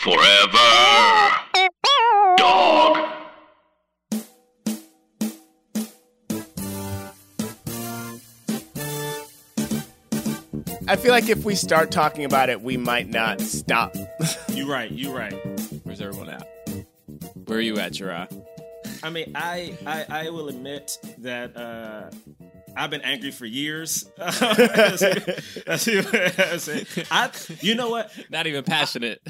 Forever Dog. I feel like if we start talking about it, we might not stop. You're right. Where's everyone at? Where are you at, Jirah? I mean, I will admit that I've been angry for years. You know what? Not even passionate.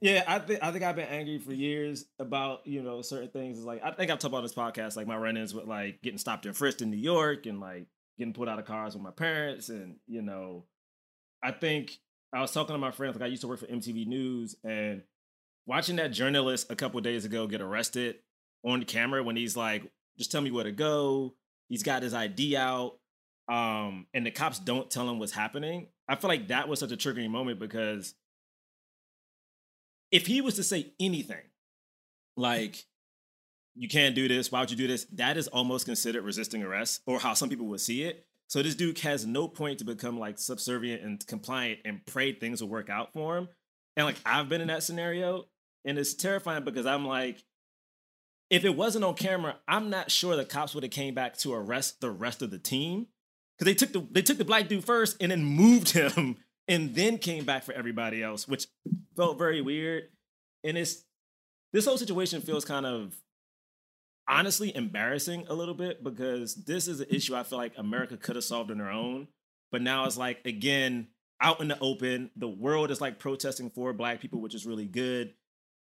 I think I've been angry for years about, you know, certain things. It's like, I think I've talked about this podcast, like my run-ins with like getting stopped and frisked in New York and like getting pulled out of cars with my parents. And, you know, I think I was talking to my friends, like I used to work for MTV News, and watching that journalist a couple of days ago get arrested on camera when he's like, just tell me where to go. He's got his ID out, and the cops don't tell him what's happening. I feel like that was such a triggering moment because if he was to say anything, like, you can't do this, why would you do this? That is almost considered resisting arrest, or how some people would see it. So this dude has no point to become, like, subservient and compliant and pray things will work out for him. And, like, I've been in that scenario, and it's terrifying because I'm like, if it wasn't on camera, I'm not sure the cops would have came back to arrest the rest of the team, because they took the black dude first and then moved him and then came back for everybody else, which felt very weird. And this whole situation feels kind of honestly embarrassing a little bit, because this is an issue I feel like America could have solved on their own. But now it's like, again, out in the open, the world is like protesting for black people, which is really good.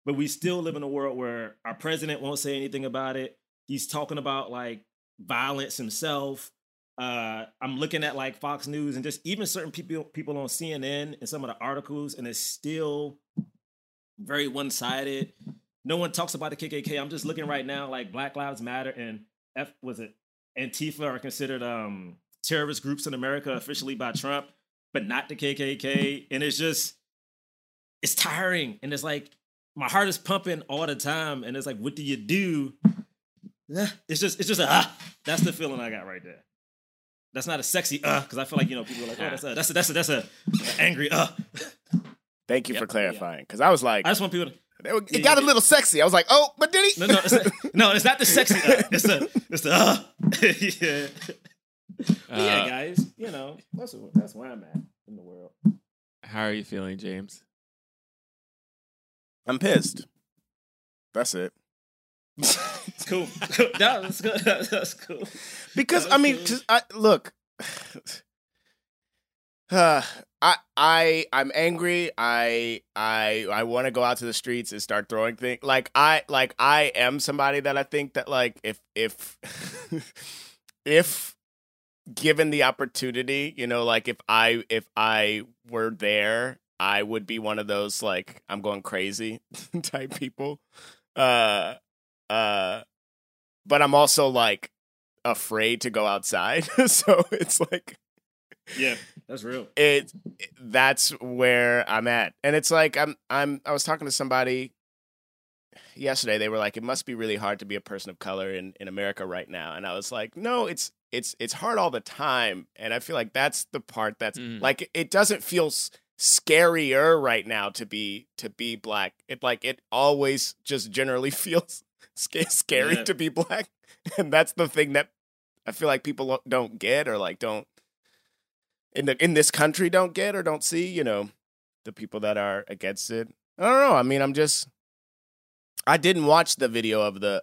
But we still live in a world where our president won't say anything about it. He's talking about, like, violence himself. I'm looking at, like, Fox News and just even certain people on CNN and some of the articles, and it's still very one-sided. No one talks about the KKK. I'm just looking right now, like, Black Lives Matter and Antifa are considered terrorist groups in America officially by Trump, but not the KKK. And it's tiring. And it's like, my heart is pumping all the time, and it's like, what do you do? It's just that's the feeling I got right there. That's not a sexy because I feel like, you know, people are like, oh, that's an angry Thank you for clarifying, because I was like, I just want people to... It got a little sexy. I was like, oh, but did he? No, it's not the sexy It's the Yeah, guys, you know, that's where I'm at in the world. How are you feeling, James? I'm pissed. That's it. It's cool. That was cool. Because was look. I'm angry. I want to go out to the streets and start throwing things. I am somebody that I think that, like, if if given the opportunity, you know, like if I were there, I would be one of those, like, I'm going crazy type people. But I'm also, like, afraid to go outside. So it's like... Yeah, that's real. That's where I'm at. And it's like, I was talking to somebody yesterday. They were like, it must be really hard to be a person of color in America right now. And I was like, no, it's hard all the time. And I feel like that's the part that's... Like, it doesn't feel... scarier right now to be black. It, like, it always just generally feels scary to be black, and that's the thing that I feel like people don't get, or like don't in this country don't get or don't see. You know, the people that are against it. I don't know. I mean, I didn't watch the video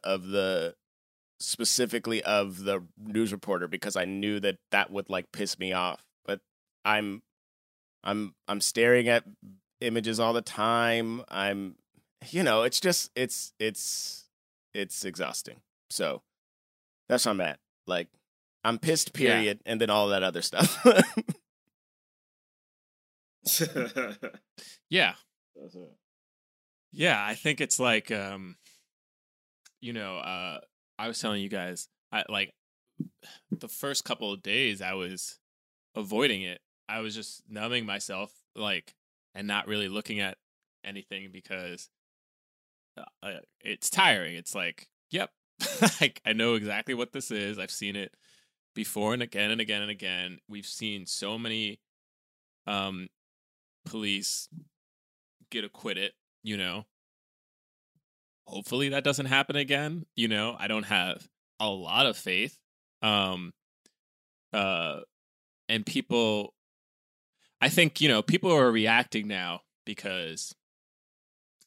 specifically of the news reporter, because I knew that would, like, piss me off. But I'm staring at images all the time. It's exhausting. So that's where I'm at. Like, I'm pissed, period. Yeah. And then all that other stuff. Yeah. That's it. Yeah. I think it's like, I was telling you guys, the first couple of days I was avoiding it. I was just numbing myself, like, and not really looking at anything, because it's tiring. It's like, yep, like, I know exactly what this is. I've seen it before and again and again and again. We've seen so many police get acquitted you know, hopefully that doesn't happen again. You know, I don't have a lot of faith. And people, I think, you know, people are reacting now because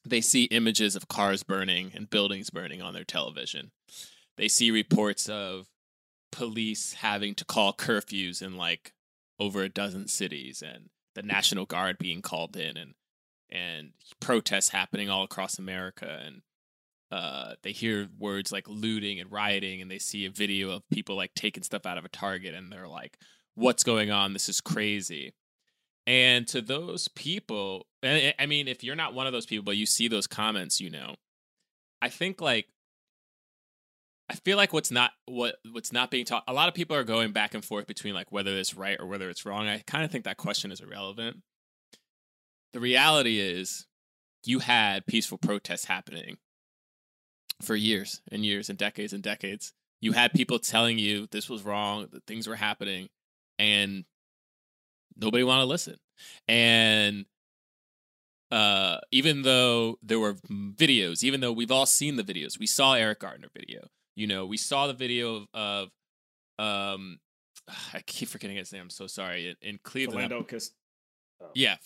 they see images of cars burning and buildings burning on their television. They see reports of police having to call curfews in like over a dozen cities, and the National Guard being called in, and protests happening all across America. And they hear words like looting and rioting, and they see a video of people like taking stuff out of a Target, and they're like, what's going on? This is crazy. And to those people, and I mean, if you're not one of those people, but you see those comments, you know, I think like, I feel like what's not being taught, a lot of people are going back and forth between like whether it's right or whether it's wrong. I kind of think that question is irrelevant. The reality is you had peaceful protests happening for years and years and decades and decades. You had people telling you this was wrong, that things were happening, and nobody wanted to listen. And even though there were videos, even though we've all seen the videos, we saw Eric Gardner video. You know, we saw the video of I keep forgetting his name. I'm so sorry. In Cleveland.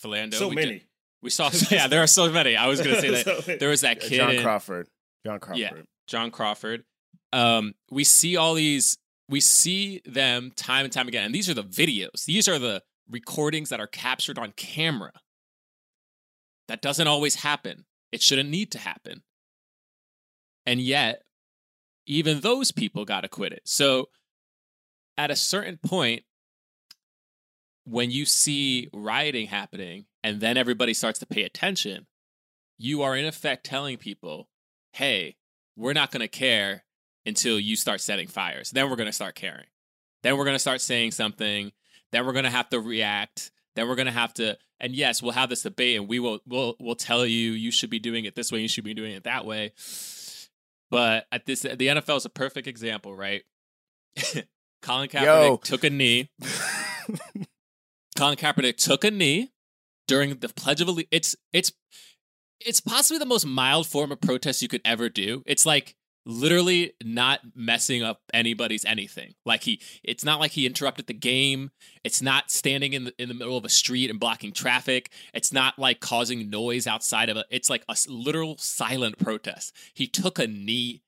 Philando. So many. We saw. Yeah, there are so many. I was going to say that. So there was that kid. John Crawford. Yeah, John Crawford. We see all these. We see them time and time again. And these are the videos. These are the recordings that are captured on camera. That doesn't always happen. It shouldn't need to happen. And yet, even those people got acquitted. So at a certain point, when you see rioting happening and then everybody starts to pay attention, you are in effect telling people, hey, we're not going to care until you start setting fires. Then we're going to start caring. Then we're going to start saying something. Then we're going to have to react. Then we're going to have to, and yes, we'll have this debate, and we'll tell you, you should be doing it this way, you should be doing it that way. But the NFL is a perfect example, right? Colin Kaepernick took a knee. Colin Kaepernick took a knee during the Pledge of Allegiance. It's possibly the most mild form of protest you could ever do. It's like literally not messing up anybody's anything. Like it's not like he interrupted the game. It's not standing in the middle of a street and blocking traffic. It's not like causing noise outside of it's like a literal silent protest. He took a knee,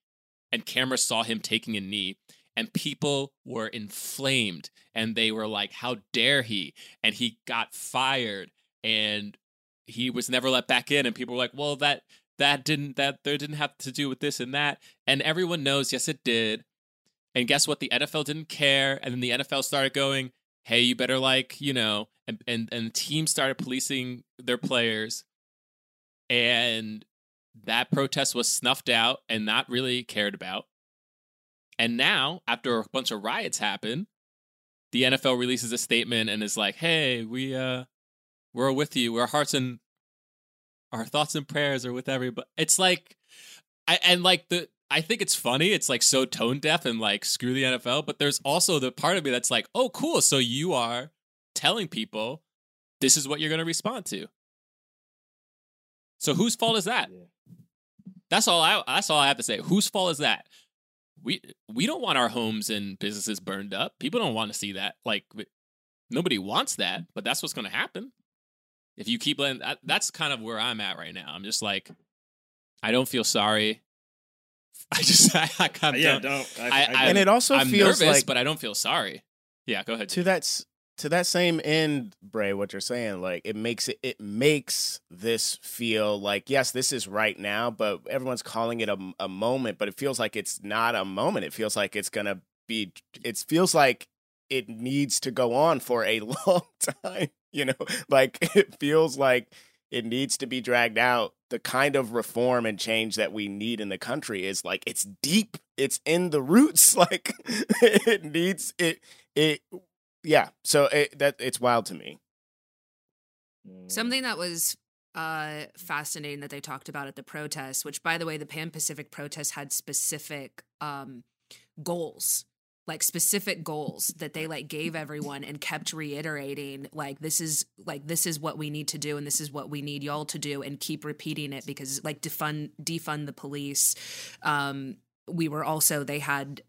and cameras saw him taking a knee, and people were inflamed, and they were like, how dare he? And he got fired, and he was never let back in. And people were like, well, that didn't have to do with this and that. And everyone knows, yes, it did. And guess what? The NFL didn't care. And then the NFL started going, hey, you better like, you know, and the team started policing their players. And that protest was snuffed out and not really cared about. And now, after a bunch of riots happen, the NFL releases a statement and is like, hey, we're with you. Our thoughts and prayers are with everybody. It's like, I think it's funny. It's like so tone deaf and like screw the NFL. But there's also the part of me that's like, oh, cool. So you are telling people this is what you're going to respond to. So whose fault is that? Yeah. That's all I have to say. Whose fault is that? We don't want our homes and businesses burned up. People don't want to see that. Like nobody wants that. But that's what's going to happen. If you keep letting, that's kind of where I'm at right now. I'm just like, I don't feel sorry. I'm feels nervous, like, but I don't feel sorry. Yeah, go ahead. To that same end, Bray, what you're saying, like it makes this feel like, yes, this is right now, but everyone's calling it a moment, but it feels like it's not a moment. It feels like it's gonna be. It feels like it needs to go on for a long time. You know, like it feels like it needs to be dragged out. The kind of reform and change that we need in the country is like it's deep. It's in the roots. Like it needs it. It. Yeah. So it's wild to me. Something that was fascinating that they talked about at the protests, which, by the way, the Pan Pacific protests had specific goals. like specific goals that they like gave everyone and kept reiterating like, this is what we need to do. And this is what we need y'all to do, and keep repeating it because like defund the police. We were also, they had,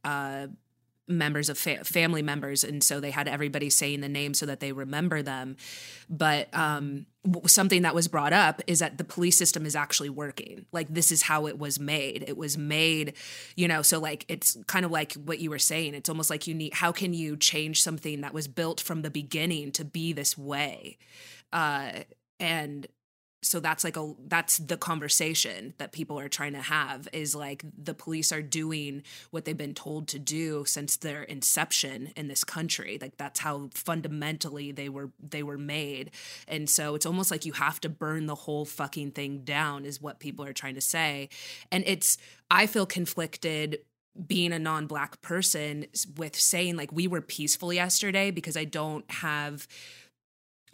members of family members. And so they had everybody saying the name so that they remember them. But, something that was brought up is that the police system is actually working. Like, this is how it was made. It was made, you know, so like, it's kind of like what you were saying. It's almost like you need, how can you change something that was built from the beginning to be this way? And so that's like that's the conversation that people are trying to have, is like the police are doing what they've been told to do since their inception in this country. Like, that's how fundamentally they were made. And so it's almost like you have to burn the whole fucking thing down is what people are trying to say. And I feel conflicted being a non-Black person with saying like we were peaceful yesterday, because I don't have –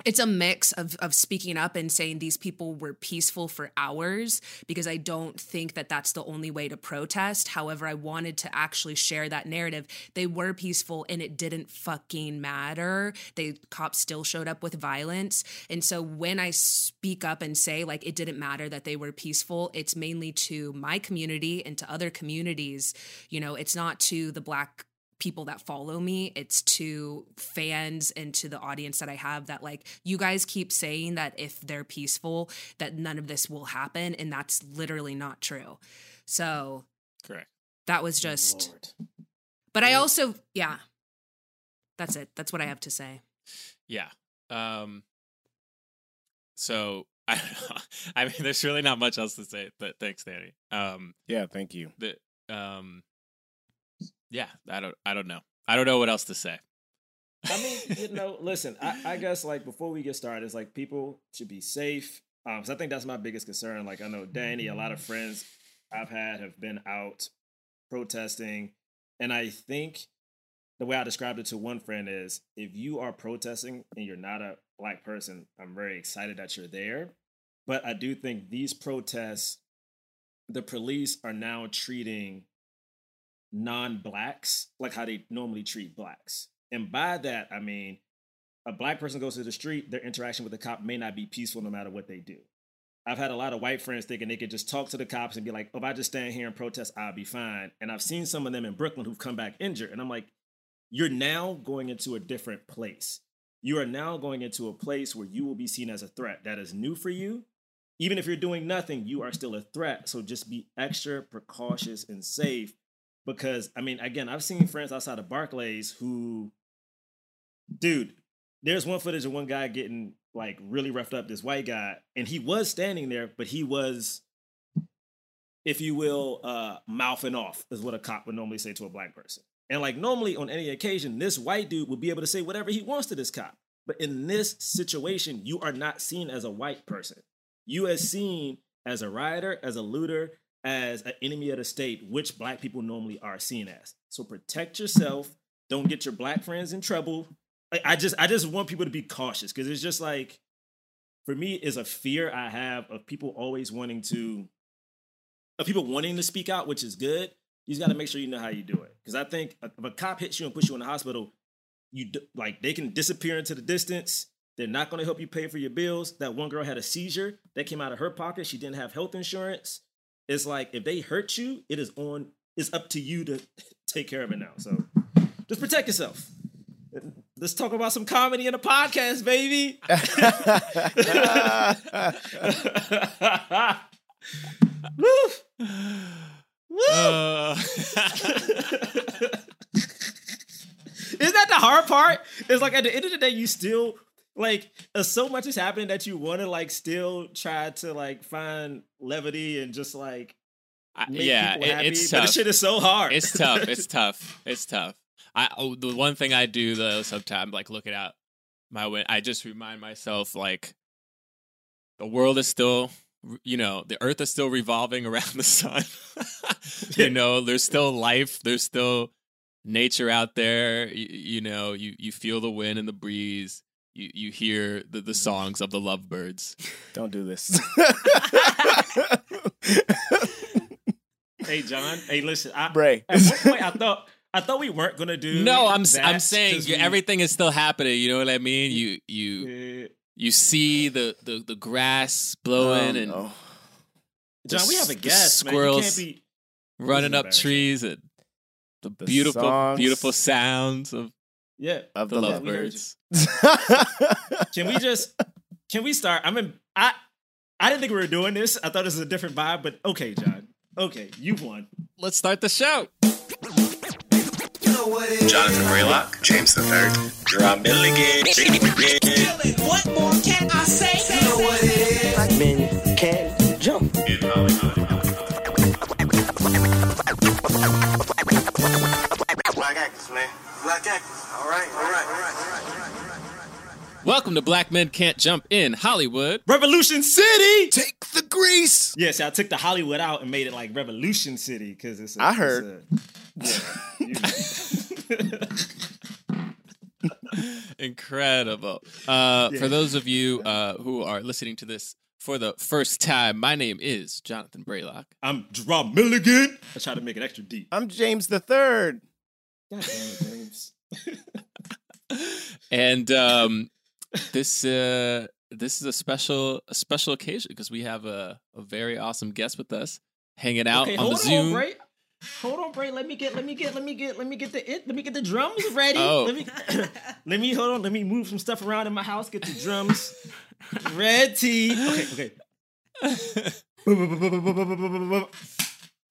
it's a mix of speaking up and saying these people were peaceful for hours, because I don't think that that's the only way to protest. However, I wanted to actually share that narrative. They were peaceful and it didn't fucking matter. The cops still showed up with violence. And so when I speak up and say like it didn't matter that they were peaceful, it's mainly to my community and to other communities. You know, it's not to the Black people that follow me, it's to fans and to the audience that I have, that like, you guys keep saying that if they're peaceful, that none of this will happen. And that's literally not true. So correct. That was just, Lord. But I also, yeah, that's it. That's what I have to say. Yeah. So I don't know. I mean, there's really not much else to say, but thanks, Danny. Yeah, thank you. Yeah, I don't know. I don't know what else to say. I mean, you know, listen, I guess like before we get started, it's like people should be safe. So I think that's my biggest concern. Like, I know Danny, a lot of friends I've had have been out protesting. And I think the way I described it to one friend is, if you are protesting and you're not a Black person, I'm very excited that you're there. But I do think these protests, the police are now treating non-Blacks like how they normally treat Blacks. And by that, I mean, a Black person goes to the street, their interaction with the cop may not be peaceful no matter what they do. I've had a lot of white friends thinking they could just talk to the cops and be like, if I just stand here and protest, I'll be fine. And I've seen some of them in Brooklyn who've come back injured. And I'm like, you're now going into a different place. You are now going into a place where you will be seen as a threat that is new for you. Even if you're doing nothing, you are still a threat. So just be extra precautious and safe. Because, I mean, again, I've seen friends outside of Barclays who, dude, there's one footage of one guy getting, like, really roughed up, this white guy, and he was standing there, but he was, if you will, mouthing off, is what a cop would normally say to a Black person. And, like, normally on any occasion, this white dude would be able to say whatever he wants to this cop. But in this situation, you are not seen as a white person. You are seen as a rioter, as a looter, as an enemy of the state, which Black people normally are seen as. So protect yourself. Don't get your Black friends in trouble. I just want people to be cautious, because it's just like, for me, is a fear I have of people always wanting to speak out, which is good. You just got to make sure you know how you do it. Because I think if a cop hits you and puts you in the hospital, they can disappear into the distance. They're not going to help you pay for your bills. That one girl had a seizure that came out of her pocket. She didn't have health insurance. It's like, if they hurt you, it's up to you to take care of it now. So just protect yourself. Let's talk about some comedy in a podcast, baby. Woo! Woo! Isn't that the hard part? It's like, at the end of the day, you still... like, so much is happening that you want to, like, still try to, like, find levity and just, like, make people happy. It's tough. But this shit is so hard. It's tough. The one thing I do, though, sometimes, like, looking out my window, I just remind myself, like, the world is still, you know, the earth is still revolving around the sun. You know, there's still life. There's still nature out there. You know, you feel the wind and the breeze. You hear the songs of the Lovebirds. Don't do this. Hey, John. Hey, listen. At one point, I thought I thought we weren't gonna do. No, I'm saying everything is still happening. You know what I mean? You see the grass blowing and John, we have a guest. Squirrels man. You can't be running up trees and the beautiful sounds of of the Lovebirds. Can we start? I didn't think we were doing this. I thought it was a different vibe, but okay, John. Okay, you won. Let's start the show. Jonathan Greylock, James III, Drum Milligan. What more can I say? You know what it is. Black men can jump. Black actors, man. Black actors. All right. Welcome to Black Men Can't Jump in Hollywood. Revolution City. Take the grease. Yes, I took the Hollywood out and made it like Revolution City because it's. I heard. Incredible. For those of you who are listening to this for the first time, my name is Jonathan Braylock. I'm Rob Milligan. I try to make it extra deep. I'm James III. God damn it, James. And this is a special occasion because we have a very awesome guest with us hanging out on the Zoom. Hold on, Bray. Let me get the drums ready. Oh. Let me hold on. Let me move some stuff around in my house. Get the drums ready. Okay.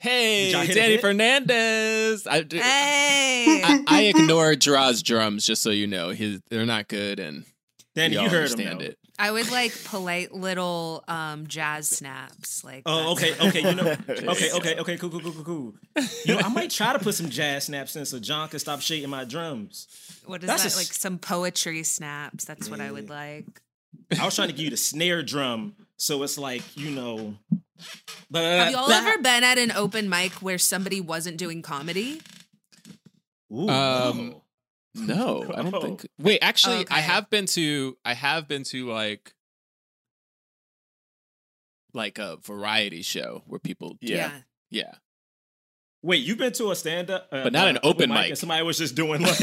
Hey, Danny Fernandez. I ignore Jarrah's drums just so you know. They're not good, and Danny, you heard them. It. I would like polite little jazz snaps. Like, cool. You know, I might try to put some jazz snaps in so John can stop shaking my drums. What is that? Like some poetry snaps. That's what I would like. I was trying to give you the snare drum, so it's like, you know. Have y'all ever been at an open mic where somebody wasn't doing comedy? Ooh. No, I don't think. Wait, actually, okay. I have been to like a variety show where people. Yeah. Wait, you've been to a stand-up, but not an open mic. And somebody was just doing like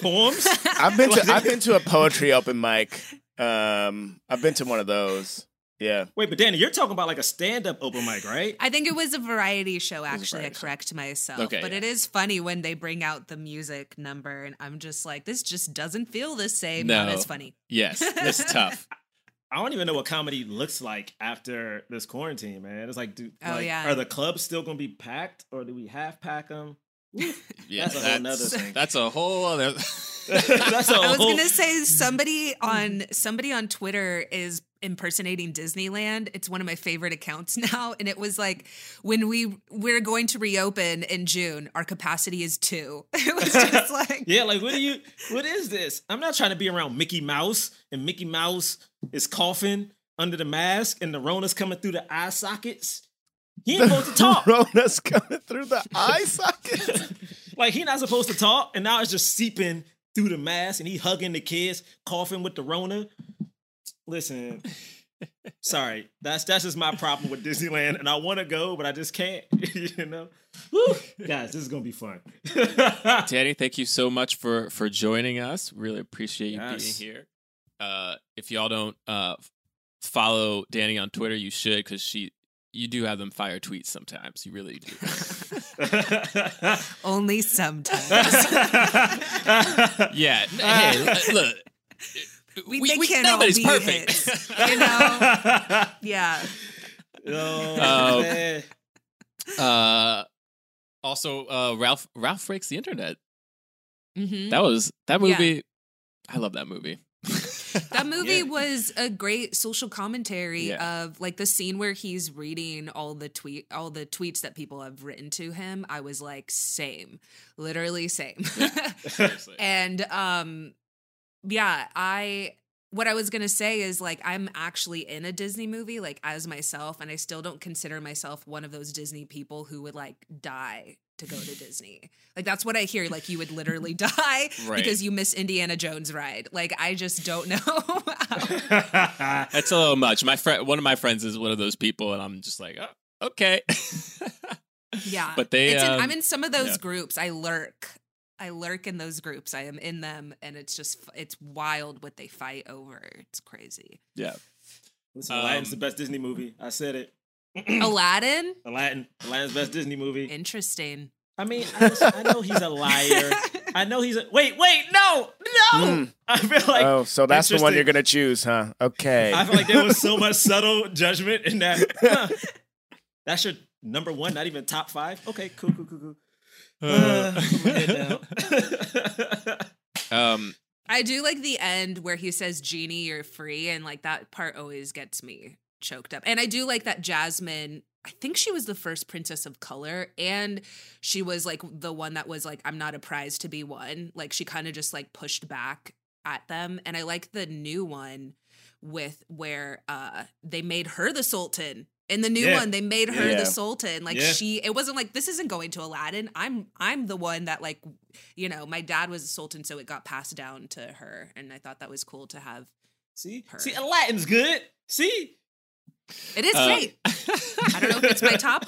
poems. I've been to a poetry open mic. I've been to one of those. Yeah. Wait, but Danny, you're talking about like a stand-up open mic, right? I think it was a variety show, actually. I correct myself. Okay, but it is funny when they bring out the music number, and I'm just like, this just doesn't feel the same. No. Not as funny. Yes, it's tough. I don't even know what comedy looks like after this quarantine, man. It's like, are the clubs still going to be packed, or do we half-pack them? Yeah, that's a whole other thing. That's a whole other... I was going to say, somebody on Twitter is impersonating Disneyland. It's one of my favorite accounts now. And it was like, when we're going to reopen in June, our capacity is 2. It was just like... Yeah, like, what is this? I'm not trying to be around Mickey Mouse, and Mickey Mouse is coughing under the mask, and the Rona's coming through the eye sockets. He ain't supposed to talk. Rona's coming through the eye sockets? Like, he not supposed to talk, and now it's just seeping through the mask, and he hugging the kids, coughing with the Rona. Listen, sorry, that's just my problem with Disneyland, and I want to go, but I just can't. You know, woo, guys, this is gonna be fun. Danny, thank you so much for joining us. Really appreciate you being here. If y'all don't follow Danny on Twitter, you should, because you do have them fire tweets sometimes. You really do. Only sometimes. Yeah. Hey, look. We can't nobody's all be perfect. Hits, you know? Yeah. Oh, also, Ralph Breaks the Internet. Mm-hmm. That movie. Yeah. I love that movie. That movie was a great social commentary of like the scene where he's reading all the tweets that people have written to him. I was like, same, literally same. Yeah, seriously. And yeah, what I was going to say is, like, I'm actually in a Disney movie, like, as myself, and I still don't consider myself one of those Disney people who would, like, die to go to Disney. Like, that's what I hear. Like, you would literally die because you miss Indiana Jones' ride. Like, I just don't know. That's a little much. One of my friends is one of those people, and I'm just like, oh, okay. Yeah. But I'm in some of those groups. I lurk. I lurk in those groups. I am in them, and it's just, it's wild what they fight over. It's crazy. Yeah. Listen, Aladdin's the best Disney movie. I said it. Aladdin? Aladdin's the best Disney movie. Interesting. I mean, I know he's a liar. I know he's a... Wait, no! I feel like... Oh, so that's the one you're going to choose, huh? Okay. I feel like there was so much subtle judgment in that. That's your number one, not even top five? Okay, cool. Put my head down. I do like the end where he says, Genie, you're free, and like that part always gets me choked up. And I do like that Jasmine... I think she was the first princess of color, and she was like the one that was like, I'm not a prize to be won. Like she kind of just like pushed back at them. And I like the new one with where they made her the Sultan. In the new one, they made her the Sultan. Like it wasn't like, this isn't going to Aladdin. I'm the one that like, you know, my dad was a Sultan, so it got passed down to her. And I thought that was cool to have. See, Aladdin's good. See? It is great. I don't know if it's my top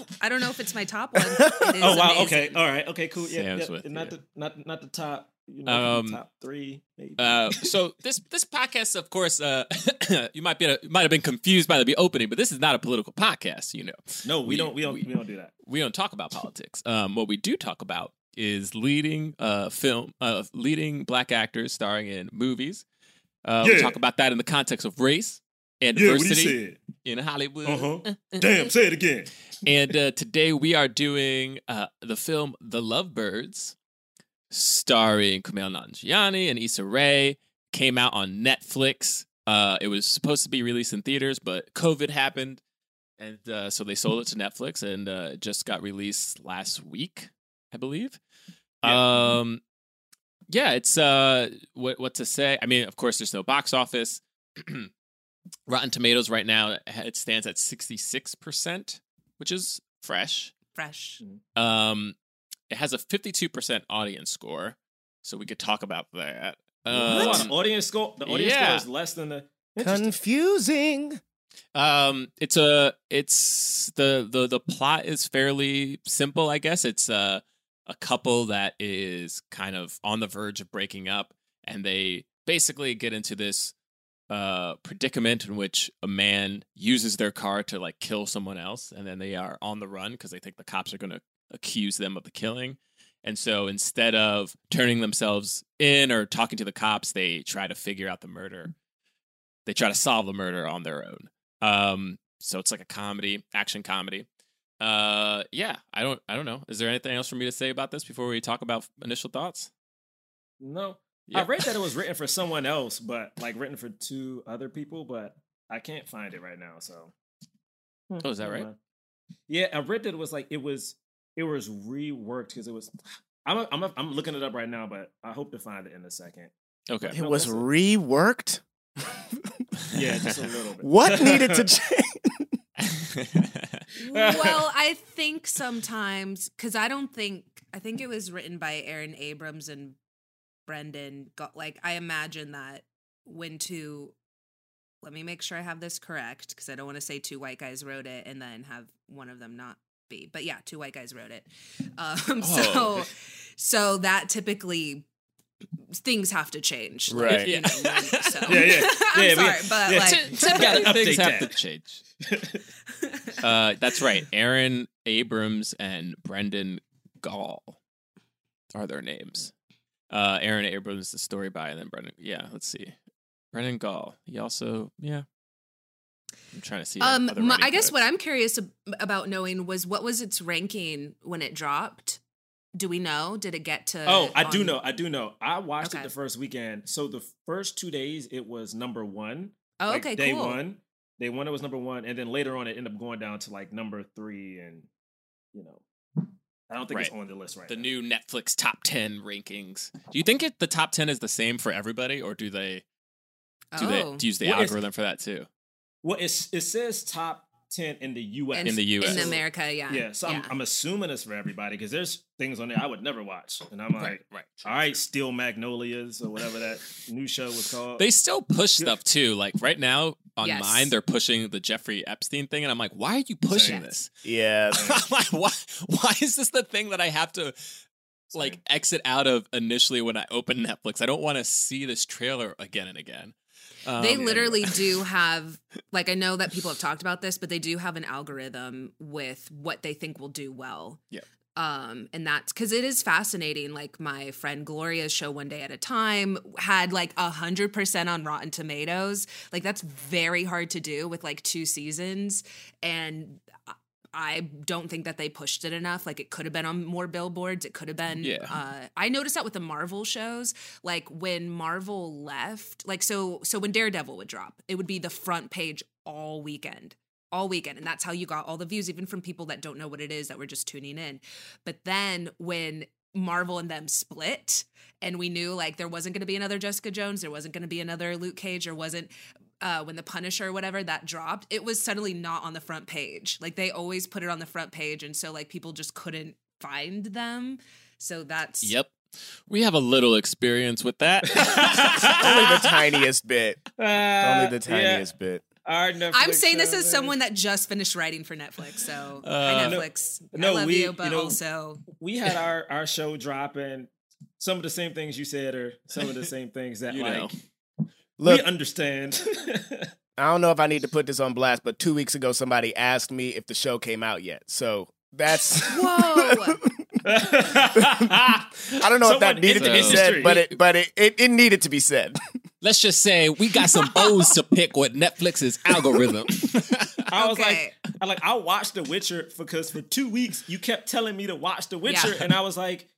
one. It is amazing. Okay. All right. Okay. Cool. Yeah. Not the top. You know, the top three. Maybe. So this podcast, of course, you might have been confused by the opening, but this is not a political podcast. You know. No, we don't do that. We don't talk about politics. What we do talk about is leading black actors starring in movies. We talk about that in the context of race. And diversity in Hollywood. Uh-huh. Damn, say it again. And today we are doing the film The Lovebirds, starring Kumail Nanjiani and Issa Rae. Came out on Netflix. It was supposed to be released in theaters, but COVID happened. And so they sold it to Netflix, and it just got released last week, I believe. Yeah. It's what to say. I mean, of course, there's no box office. Rotten Tomatoes right now, it stands at 66%, which is fresh. It has a 52% audience score, so we could talk about that. Audience score? The audience score is less than the... Confusing. The plot is fairly simple, I guess. It's a couple that is kind of on the verge of breaking up, and they basically get into this predicament in which a man uses their car to like kill someone else, and then they are on the run because they think the cops are going to accuse them of the killing. And so instead of turning themselves in or talking to the cops, they try to figure out the murder. They try to solve the murder on their own. So it's like a comedy, action comedy. I don't know. Is there anything else for me to say about this before we talk about initial thoughts? No. Yeah. I read that it was written for someone else, but like written for two other people, but I can't find it right now. So, oh, is that right? Yeah, I read that it was like it was reworked because it was. I'm looking it up right now, but I hope to find it in a second. Okay, it was reworked. Yeah, just a little bit. What needed to change? Well, I think sometimes because I think it was written by Aaron Abrams and Brendan Gall. Like, I imagine that when let me make sure I have this correct, because I don't want to say two white guys wrote it and then have one of them not be. But yeah, two white guys wrote it. So that typically things have to change. Right. Like, things have to change. That's right. Aaron Abrams and Brendan Gall are their names. Aaron Abrams, the story by, and then Brendan. Yeah, let's see. Brendan Gall. He also, I'm trying to see. I guess what I'm curious about knowing was what was its ranking when it dropped? Do we know? Did it get to? Oh, I do know. I watched it the first weekend. So the first 2 days, it was number one. Oh, like, okay, cool. Day one, it was number one, and then later on, it ended up going down to like number three, and you know. I don't think it's on the list right now. The new Netflix top 10 rankings. Do you think the top 10 is the same for everybody, or do they use the algorithm for that too? Well, it says top 10 in the U.S. In America, yeah. Yeah, so yeah. I'm assuming it's for everybody because there's things on there I would never watch, and I'm like, all right, Steel Magnolias or whatever that new show was called. They still push stuff too. Like right now on mine, they're pushing the Jeffrey Epstein thing, and I'm like, why are you pushing this? Yeah. I'm like, why is this the thing that I have to like exit out of initially when I open Netflix. I don't want to see this trailer again and again. They literally do have, like, I know that people have talked about this, but they do have an algorithm with what they think will do well. Yeah. And that's because it is fascinating. Like, my friend Gloria's show, One Day at a Time, had like 100% on Rotten Tomatoes. Like, that's very hard to do with like 2 seasons. And I don't think that they pushed it enough. Like, it could have been on more billboards. It could have been. Yeah. I noticed that with the Marvel shows. Like, when Marvel left, like, so when Daredevil would drop, it would be the front page all weekend. And that's how you got all the views, even from people that don't know what it is, that were just tuning in. But then when Marvel and them split, and we knew like there wasn't going to be another Jessica Jones, there wasn't going to be another Luke Cage, there wasn't when the Punisher or whatever that dropped, it was suddenly not on the front page. Like, they always put it on the front page, and so like people just couldn't find them. So that's we have a little experience with that. Only the tiniest bit. Only the tiniest bit. I'm saying this as someone that just finished writing for Netflix, so Netflix, I love you, but also... We had our show drop, and some of the same things you said are some of the same things that, like, look, we understand. I don't know if I need to put this on blast, but 2 weeks ago, somebody asked me if the show came out yet, so that's... Whoa! I don't know if that needed to be said, but it needed to be said. Let's just say we got some bones to pick with Netflix's algorithm. I was like, I'll watch The Witcher because for 2 weeks you kept telling me to watch The Witcher, and I was like,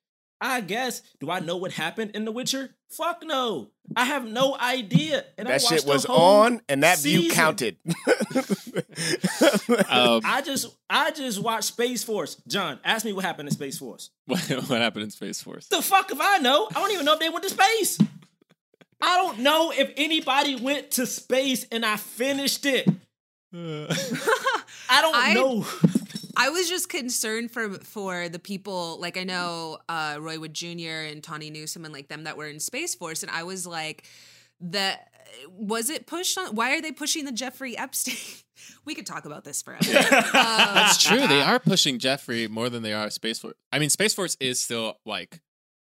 I guess, do I know what happened in The Witcher? Fuck no, I have no idea. And that shit was on, and that view counted. I just watched Space Force. John, ask me what happened in Space Force. What happened in Space Force? The fuck if I know. I don't even know if they went to space. I don't know if anybody went to space, and I finished it. I don't know. I was just concerned for the people, like, I know Roy Wood Jr. and Tawny Newsom and like them that were in Space Force, and I was like, was it pushed on? Why are they pushing the Jeffrey Epstein? We could talk about this forever. That's true. They are pushing Jeffrey more than they are Space Force. I mean, Space Force is still like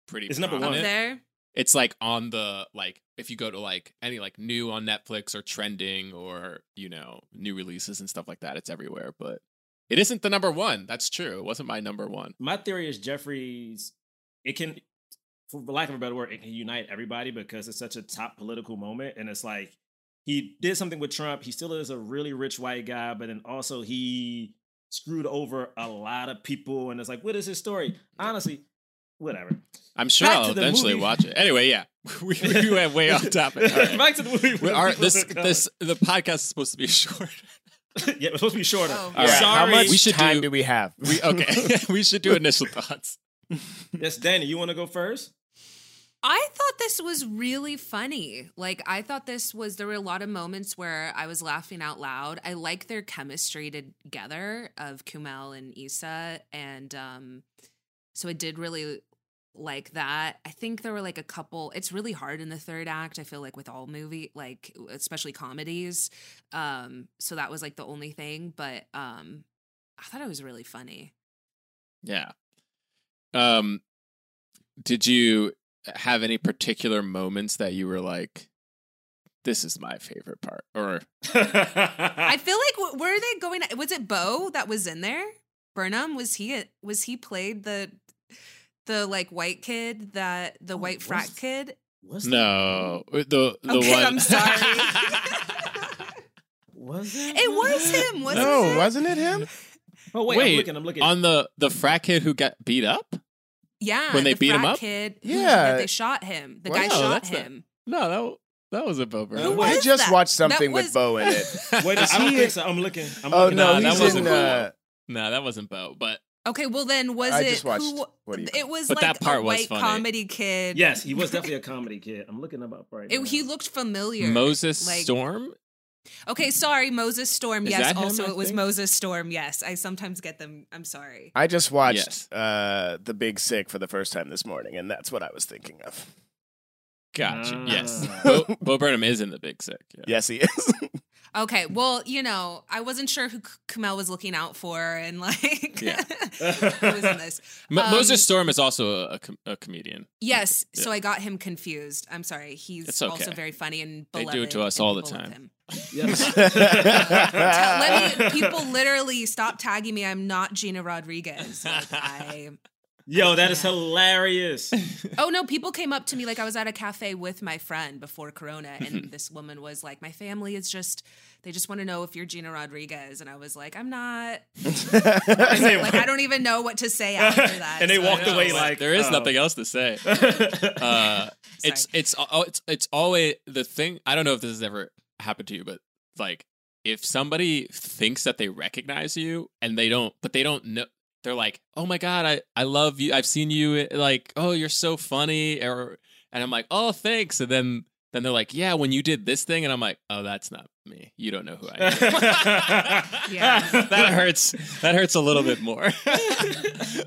pretty. It's number one there. It's like on the, like, if you go to like any like new on Netflix or trending or, you know, new releases and stuff like that, it's everywhere. But it isn't the number one. That's true. It wasn't my number one. My theory is Jeffrey's, it can, for lack of a better word, it can unite everybody because it's such a top political moment. And it's like, he did something with Trump. He still is a really rich white guy, but then also he screwed over a lot of people. And it's like, what is his story? Honestly, whatever. I'm sure I'll eventually watch it. Anyway, yeah, we went way off topic. Right. Back to the movie. The podcast is supposed to be short. Yeah, it's supposed to be shorter. Oh. Right. Sorry. How much time do we have? We should do initial thoughts. Yes, Danny, you want to go first? I thought this was really funny. Like, I thought there were a lot of moments where I was laughing out loud. I like their chemistry together of Kumail and Issa, and so I did really like that. I think there were like a couple, it's really hard in the third act, I feel like, with all movie, like especially comedies. So that was like the only thing, but I thought it was really funny. Yeah. Did you have any particular moments that you were like, this is my favorite part? Or I feel like, where are they going? Was it Bo that was in there? Burnham, was he played the like white kid, that the white frat kid? No, the one. I'm sorry. Was it? It was him. Wasn't it? No, wasn't it him? Oh wait, I'm looking. On the frat kid who got beat up. Yeah, when they beat him up. Kid, yeah, they shot him. The guy shot him. That was a Bo Burnham. I just watched something with Bo in it. Wait, I don't think so. I'm looking. No, that wasn't Bo. No, that wasn't Bo. But. Okay, well then, it was like that part a white comedy kid. Yes, he was definitely a comedy kid. I'm looking him up right now. He looked familiar. Moses Storm? Okay, sorry, Moses Storm. Is yes, also him, it was think? Moses Storm. Yes, I sometimes get them. I'm sorry. I just watched The Big Sick for the first time this morning, and that's what I was thinking of. Gotcha. Yes. Bo Burnham is in The Big Sick. Yeah. Yes, he is. Okay, well, you know, I wasn't sure who Kumail was looking out for, and like, yeah. Who was in this? Moses Storm is also a comedian. Yes, yeah. So I got him confused. I'm sorry, he's also very funny and beloved. They do it to us all the time. Yes. People literally stop tagging me. I'm not Gina Rodriguez. Like, Yo, that is hilarious. Oh, no, people came up to me. Like, I was at a cafe with my friend before Corona, and this woman was like, my family is just, they just want to know if you're Gina Rodriguez. And I was like, I'm not. Like, I don't even know what to say after that. And they walked away like, there is nothing else to say. It's always the thing. I don't know if this has ever happened to you, but like, if somebody thinks that they recognize you and they don't know. They're like, oh my God, I love you. I've seen you, like, oh, you're so funny. And I'm like, oh, thanks. And then they're like, yeah, when you did this thing. And I'm like, oh, that's not me. You don't know who I am. Yeah. That hurts. That hurts a little bit more.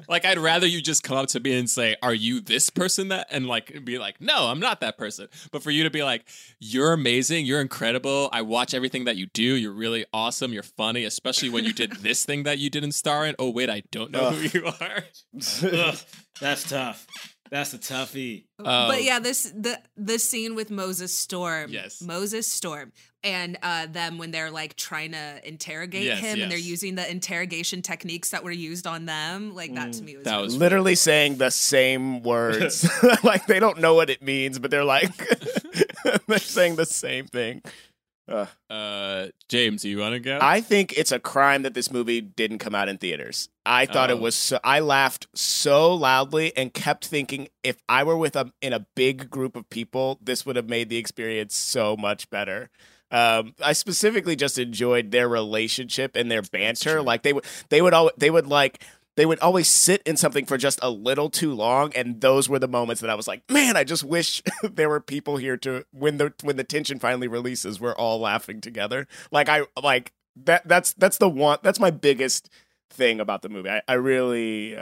Like, I'd rather you just come up to me and say, are you this person that? And like, be like, no, I'm not that person. But for you to be like, you're amazing. You're incredible. I watch everything that you do. You're really awesome. You're funny, especially when you did this thing that you didn't star in. Oh, wait, I don't know who you are. Ugh, that's tough. That's a toughie. But yeah, the scene with Moses Storm. Yes. Moses Storm. And them when they're like trying to interrogate him and they're using the interrogation techniques that were used on them. Like that to me was, that was literally saying the same words. Like they don't know what it means, but they're like, they're saying the same thing. James, do you want to go? I think it's a crime that this movie didn't come out in theaters. I thought it was so, I laughed so loudly and kept thinking if I were in a big group of people, this would have made the experience so much better. I specifically just enjoyed their relationship and their banter. Like they would always sit in something for just a little too long, and those were the moments that I was like, man, I just wish there were people here to when the tension finally releases, we're all laughing together. Like that's my biggest thing about the movie. I really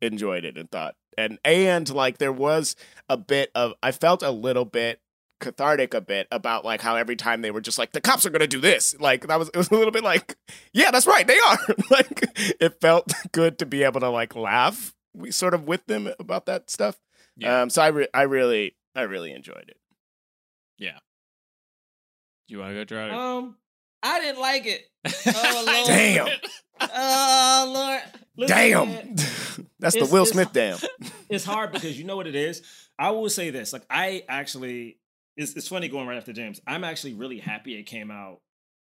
enjoyed it and thought and like there was a bit of, I felt a little bit cathartic a bit about like how every time they were just like, the cops are gonna do this, like it was a little bit like, yeah, that's right, they are. Like it felt good to be able to like laugh sort of with them about that stuff. Yeah. So I really enjoyed it. Yeah. You want to go try it? I didn't like it. Oh Lord. Damn. Oh Lord. Listen, damn. Man. That's the Will Smith damn. It's hard because you know what it is. I will say this, like I actually. It's funny going right after James. I'm actually really happy it came out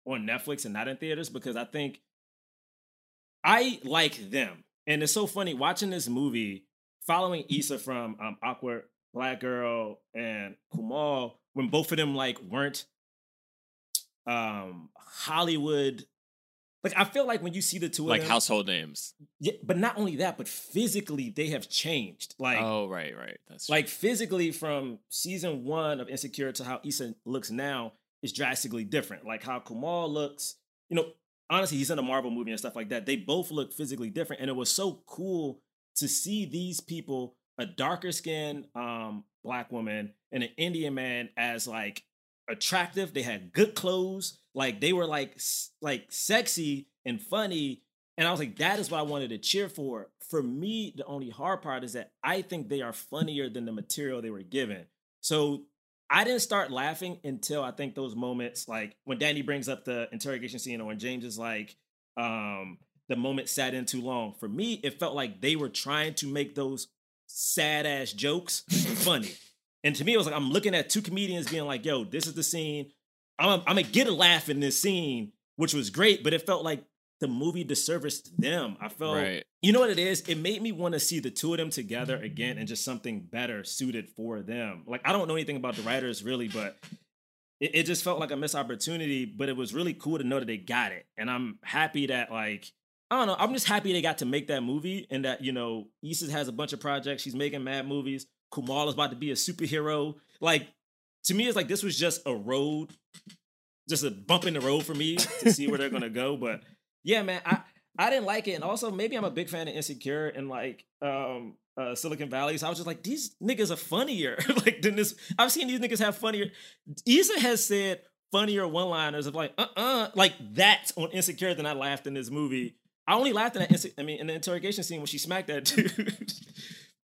on Netflix and not in theaters because I think I like them. And it's so funny watching this movie, following Issa from Awkward Black Girl and Kumail, when both of them like weren't Hollywood. Like, I feel like when you see the two of them. Like household names. Yeah, but not only that, but physically they have changed. Like, oh, right. That's like true. Physically from season 1 of Insecure to how Issa looks now is drastically different. Like how Kumail looks, you know, honestly, he's in a Marvel movie and stuff like that. They both look physically different. And it was so cool to see these people, a darker skinned black woman and an Indian man as like attractive. They had good clothes. Like they were like sexy and funny. And I was like, that is what I wanted to cheer for. For me, the only hard part is that I think they are funnier than the material they were given. So I didn't start laughing until I think those moments, like when Danny brings up the interrogation scene or when James is like, the moment sat in too long. For me, it felt like they were trying to make those sad ass jokes funny. And to me, it was like, I'm looking at two comedians being like, yo, this is the scene. I'm going to get a laugh in this scene, which was great, but it felt like the movie disserviced them. I felt, You know what it is? It made me want to see the two of them together again and just something better suited for them. Like, I don't know anything about the writers really, but it just felt like a missed opportunity, but it was really cool to know that they got it. And I'm happy that like, I don't know. I'm just happy they got to make that movie and that, you know, Issa has a bunch of projects. She's making mad movies. Kumail is about to be a superhero. Like, to me, it's like this was just a road, just a bump in the road for me to see where they're going to go. But yeah, man, I didn't like it. And also, maybe I'm a big fan of Insecure and like Silicon Valley. So I was just like, these niggas are funnier like than this. I've seen these niggas have funnier. Issa has said funnier one-liners of like, like that's on Insecure than I laughed in this movie. I only laughed in that, in the interrogation scene when she smacked that dude.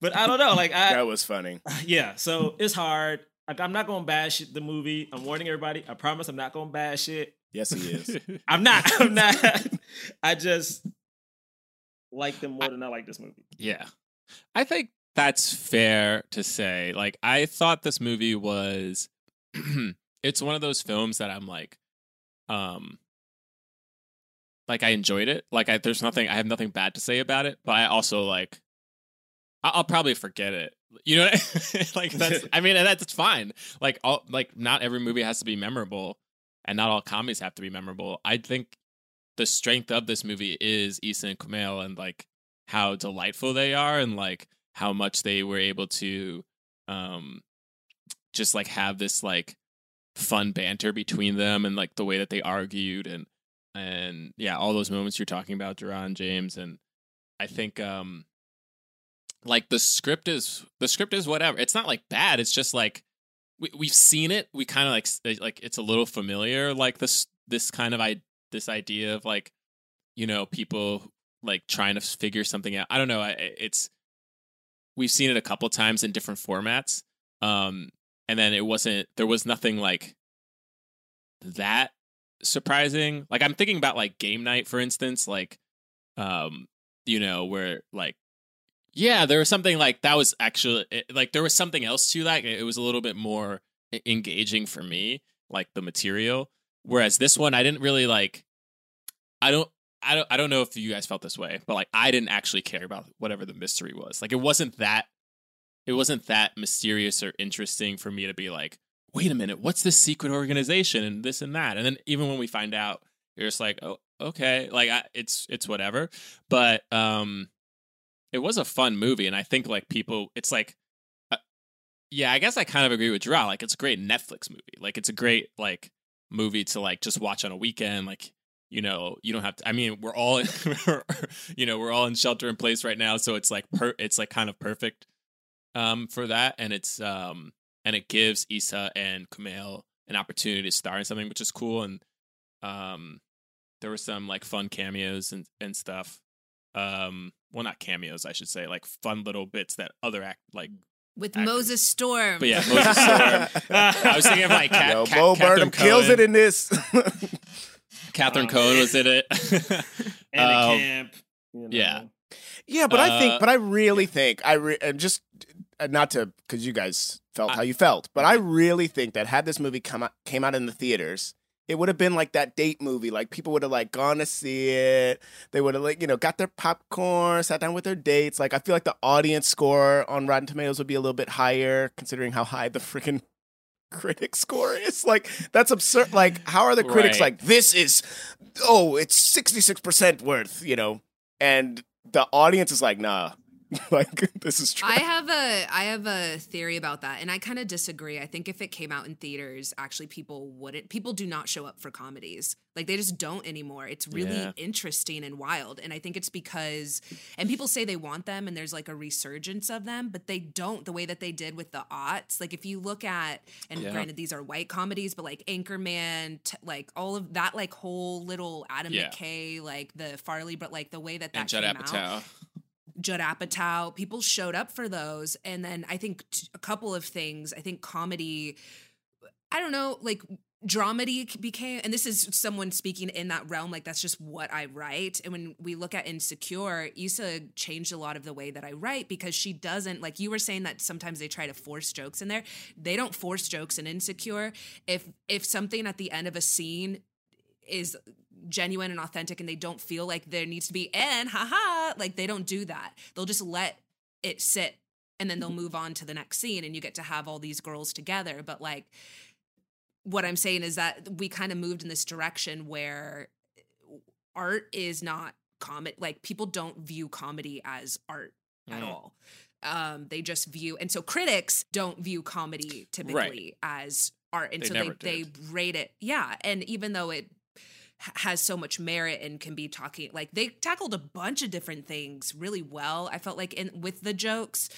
But I don't know, like that was funny. Yeah, so it's hard. I'm not gonna bash the movie. I'm warning everybody. I promise I'm not gonna bash it. Yes, he is. I'm not. I just like them more than I like this movie. Yeah, I think that's fair to say. Like, I thought this movie was. It's one of those films that I'm like I enjoyed it. Like, there's nothing. I have nothing bad to say about it. But I also like. I'll probably forget it. You know what I mean? Like, that's, I mean, that's fine. Like, not every movie has to be memorable, and not all comedies have to be memorable. I think the strength of this movie is Issa and Kumail, and like how delightful they are, and like how much they were able to, just like have this like fun banter between them, and like the way that they argued, and yeah, all those moments you're talking about, Duran James, and I think, like the script is whatever. It's not like bad. It's just like we've seen it. We kind of like it's a little familiar. Like this idea of like, you know, people like trying to figure something out. I don't know. We've seen it a couple times in different formats. And then there was nothing like that surprising. Like I'm thinking about like Game Night, for instance, like, you know, where like, yeah, there was something like that was actually like there was something else to that. It was a little bit more engaging for me, like the material. Whereas this one, I didn't really like. I don't know if you guys felt this way, but like I didn't actually care about whatever the mystery was. Like it wasn't that mysterious or interesting for me to be like, wait a minute, what's this secret organization and this and that? And then even when we find out, you're just like, oh, okay, like it's whatever. But it was a fun movie, and I think, like, people... It's like... yeah, I guess I kind of agree with Jarrah. Like, it's a great Netflix movie. Like, it's a great, like, movie to, like, just watch on a weekend. Like, you know, you don't have to... I mean, we're all... you know, we're all in shelter in place right now, so it's, like, it's like kind of perfect for that. And it's... and it gives Issa and Kumail an opportunity to star in something, which is cool. And there were some, like, fun cameos and stuff. Well, not cameos, I should say, like fun little bits that other Moses Storm. But yeah, Moses Storm. I was thinking of like Bo Burnham kills it in this. Catherine Cohen was in it. And camp. You know. Yeah. Yeah, but because you guys felt how you felt, but I really think that had this movie came out in the theaters, it would have been like that date movie. Like people would have like gone to see it. They would have like, you know, got their popcorn, sat down with their dates. Like I feel like the audience score on Rotten Tomatoes would be a little bit higher considering how high the freaking critic score is. Like that's absurd. Like how are the critics like, this is, it's 66% worth, you know? And the audience is like, nah. Like this is true. I have a theory about that, and I kind of disagree. I think if it came out in theaters, actually people do not show up for comedies. Like they just don't anymore. It's really interesting and wild, and I think it's because and people say they want them and there's like a resurgence of them, but they don't the way that they did with the aughts. Like if you look at granted these are white comedies, but like Anchorman, like all of that, like whole little Adam McKay, like the Farley, but like the way that came out. Judd Apatow, people showed up for those. And then I think a couple of things, I think comedy, I don't know, like dramedy became, and this is someone speaking in that realm, like that's just what I write. And when we look at Insecure, Issa changed a lot of the way that I write because she doesn't, like you were saying that sometimes they try to force jokes in there. They don't force jokes in Insecure. If something at the end of a scene is genuine and authentic and they don't feel like there needs to be like they don't do that. They'll just let it sit and then they'll move on to the next scene and you get to have all these girls together. But like what I'm saying is that we kind of moved in this direction where art is not comedy. Like people don't view comedy as art at all. They just view, and so critics don't view comedy typically as art. And they rate it. Yeah. And even though it has so much merit and can be talking, like, they tackled a bunch of different things really well, I felt like, in with the jokes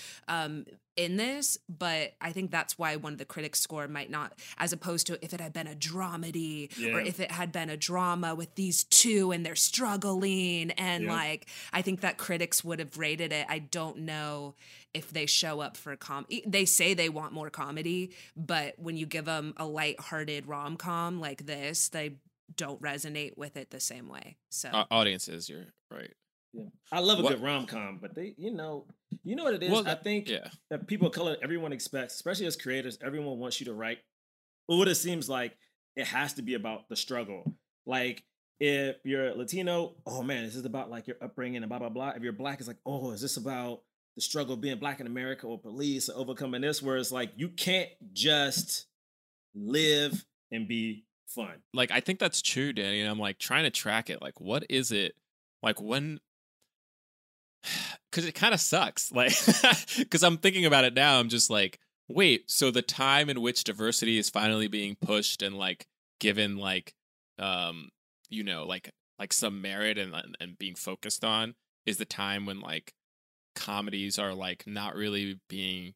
in this. But I think that's why one of the critics' score might not, as opposed to if it had been a dramedy, or if it had been a drama with these two and they're struggling, and like, I think that critics would have rated it. I don't know if they show up for comedy. They say they want more comedy, but when you give them a lighthearted rom-com like this, they don't resonate with it the same way. So audiences, you're right. Yeah. I love a good rom-com, but they, you know what it is. Well, I think that people of color, everyone expects, especially as creators, everyone wants you to write what it seems like it has to be about the struggle. Like, if you're Latino, oh man, this is about like your upbringing and blah, blah, blah. If you're Black, it's like, oh, is this about the struggle of being Black in America, or police, or overcoming this? Where it's like, you can't just live and be fun. Like, I think that's true, Danny. And I'm like trying to track it. Like, what is it? Like, when, because it kind of sucks. Like, because I'm thinking about it now. I'm just like, wait, so the time in which diversity is finally being pushed and like given like, you know, like some merit and being focused on is the time when like comedies are like not really being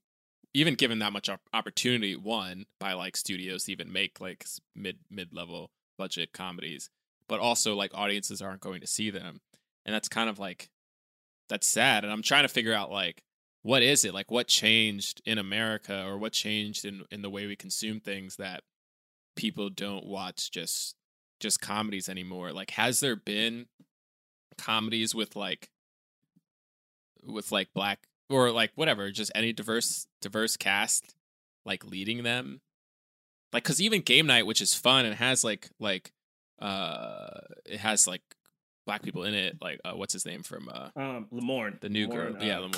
even given that much opportunity, one, by like studios to even make like mid-level budget comedies, but also like audiences aren't going to see them. And that's kind of like, that's sad. And I'm trying to figure out like, what is it? Like, what changed in America, or what changed in the way we consume things, that people don't watch just comedies anymore? Like, has there been comedies with like Black or like whatever, just any diverse cast like leading them? Like, because even Game Night, which is fun and has it has like Black people in it, like what's his name from Lamorne, the new Lamorne, girl,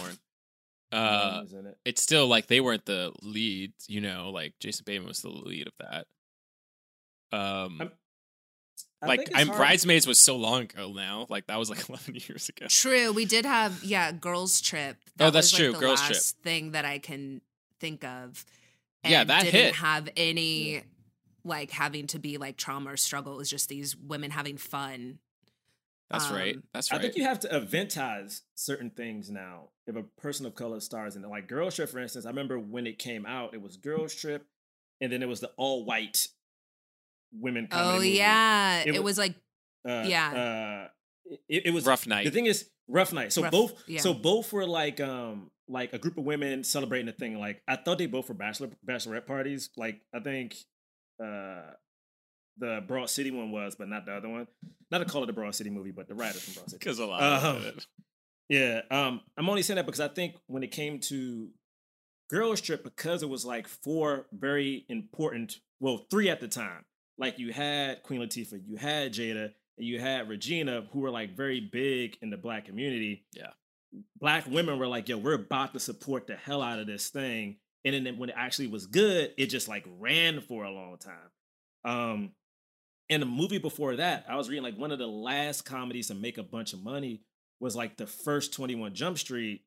Lamorne. It's still like they weren't the lead, you know, like Jason Bateman was the lead of that. Bridesmaids was so long ago now. Like, that was like 11 years ago. True. We did have, Girls Trip. That that's was, true. Like, the Girls last Trip thing that I can think of. And that didn't hit. Have any like having to be like trauma or struggle. It was just these women having fun. That's right. That's right. I think you have to eventize certain things now. If a person of color stars in it, like Girls Trip, for instance, I remember when it came out, it was Girls Trip, and then it was the all white women comedy movie. It was Rough Night. The thing is Rough Night. So both were like a group of women celebrating a thing. Like, I thought they both were bachelorette parties. Like, I think the Broad City one was, but not the other one. Not to call it the Broad City movie, but the writer from Broad City. Because a lot of it. Yeah. I'm only saying that because I think when it came to Girls Trip, because it was like four very important, well, three at the time. Like, you had Queen Latifah, you had Jada, and you had Regina, who were like very big in the Black community. Yeah. Black women were like, yo, we're about to support the hell out of this thing. And then when it actually was good, it just like ran for a long time. And the movie before that, I was reading like one of the last comedies to make a bunch of money was like the first 21 Jump Street,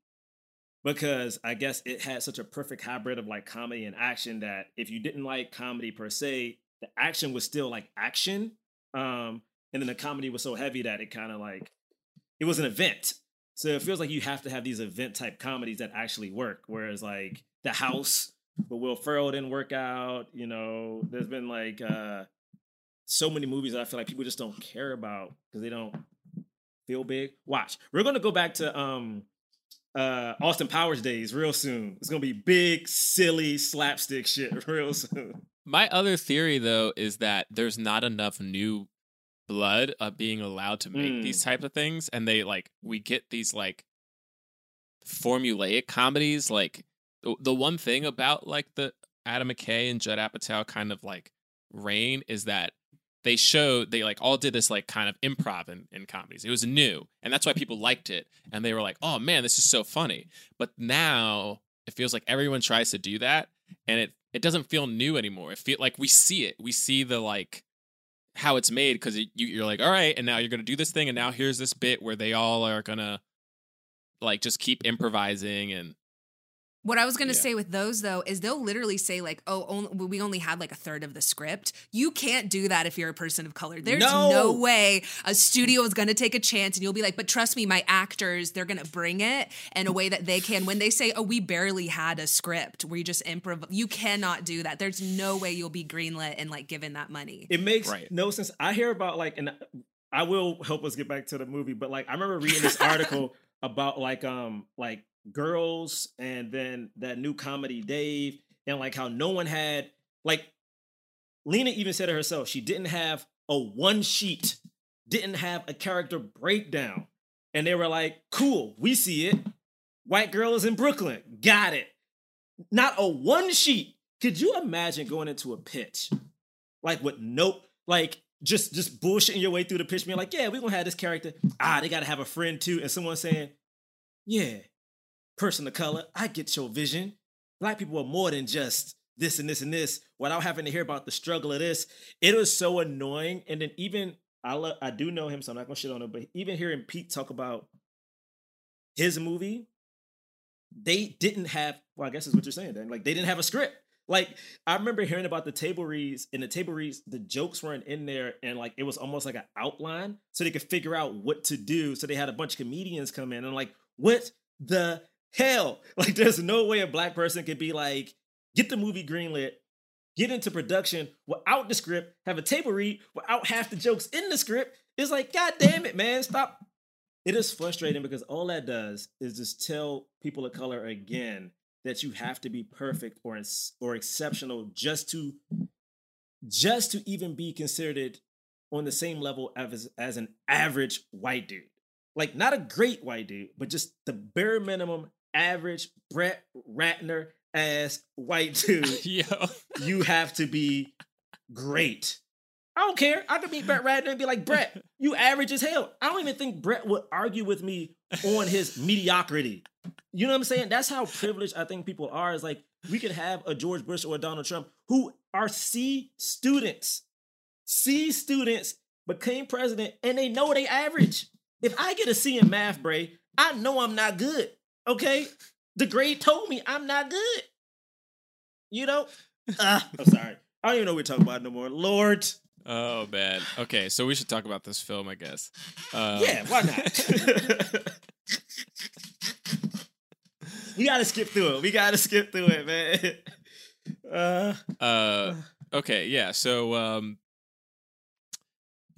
because I guess it had such a perfect hybrid of like comedy and action that if you didn't like comedy per se, the action was still like action. And then the comedy was so heavy that it kind of like, it was an event. So it feels like you have to have these event type comedies that actually work. Whereas like The House, but Will Ferrell didn't work out. You know, there's been like so many movies that I feel like people just don't care about because they don't feel big. Watch. We're going to go back to Austin Powers days real soon. It's going to be big, silly, slapstick shit real soon. My other theory, though, is that there's not enough new blood being allowed to make these types of things. And they like, we get these like formulaic comedies. Like, the one thing about like the Adam McKay and Judd Apatow kind of like reign is that they like all did this like kind of improv in comedies. It was new. And that's why people liked it. And they were like, oh man, this is so funny. But now it feels like everyone tries to do that. And it doesn't feel new anymore. It feels like we see it. We see the like how it's made, because you're like, all right, and now you're going to do this thing. And now here's this bit where they all are going to like just keep improvising. And What I was going to say with those, though, is they'll literally say, like, oh, we only had like a third of the script. You can't do that if you're a person of color. There's no way a studio is going to take a chance. And you'll be like, but trust me, my actors, they're going to bring it in a way that they can. When they say, oh, we barely had a script, we just improv. You cannot do that. There's no way you'll be greenlit and like given that money. It makes no sense. I hear about like, and I will help us get back to the movie, but like, I remember reading this article about like, Girls and then that new comedy Dave, and like how no one had, like Lena even said it herself, she didn't have a one sheet, didn't have a character breakdown, and they were like, cool, we see it, white girl is in Brooklyn, got it. Not a one sheet. Could you imagine going into a pitch like with just bullshitting your way through the pitch, being like, yeah, we're gonna have this character, they gotta have a friend too, and someone saying, yeah, person of color, I get your vision. Black people are more than just this and this and this, without having to hear about the struggle of this. It was so annoying. And then even, I do know him, so I'm not gonna shit on him, but even hearing Pete talk about his movie, they didn't have, well, I guess is what you're saying then, like they didn't have a script. Like I remember hearing about the table reads, and the table reads, the jokes weren't in there, and like it was almost like an outline so they could figure out what to do. So they had a bunch of comedians come in and like, what the hell, like there's no way a black person could be like, get the movie greenlit, get into production without the script, have a table read without half the jokes in the script. It's like, god damn it, man, stop. It is frustrating because all that does is just tell people of color again that you have to be perfect or exceptional just to even be considered on the same level as an average white dude. Like not a great white dude, but just the bare minimum average Brett Ratner ass white dude. Yo. You have to be great. I don't care. I could meet Brett Ratner and be like, Brett, you average as hell. I don't even think Brett would argue with me on his mediocrity. You know what I'm saying? That's how privileged I think people are. Is like, we could have a George Bush or a Donald Trump who are C students, became president, and they know they average. If I get a C in math, Bray, I know I'm not good, okay? The grade told me I'm not good. You know? I'm sorry. I don't even know what we're talking about no more. Lord. Oh, man. Okay, so we should talk about this film, I guess. Yeah, why not? We got to skip through it, man. Okay, yeah, so...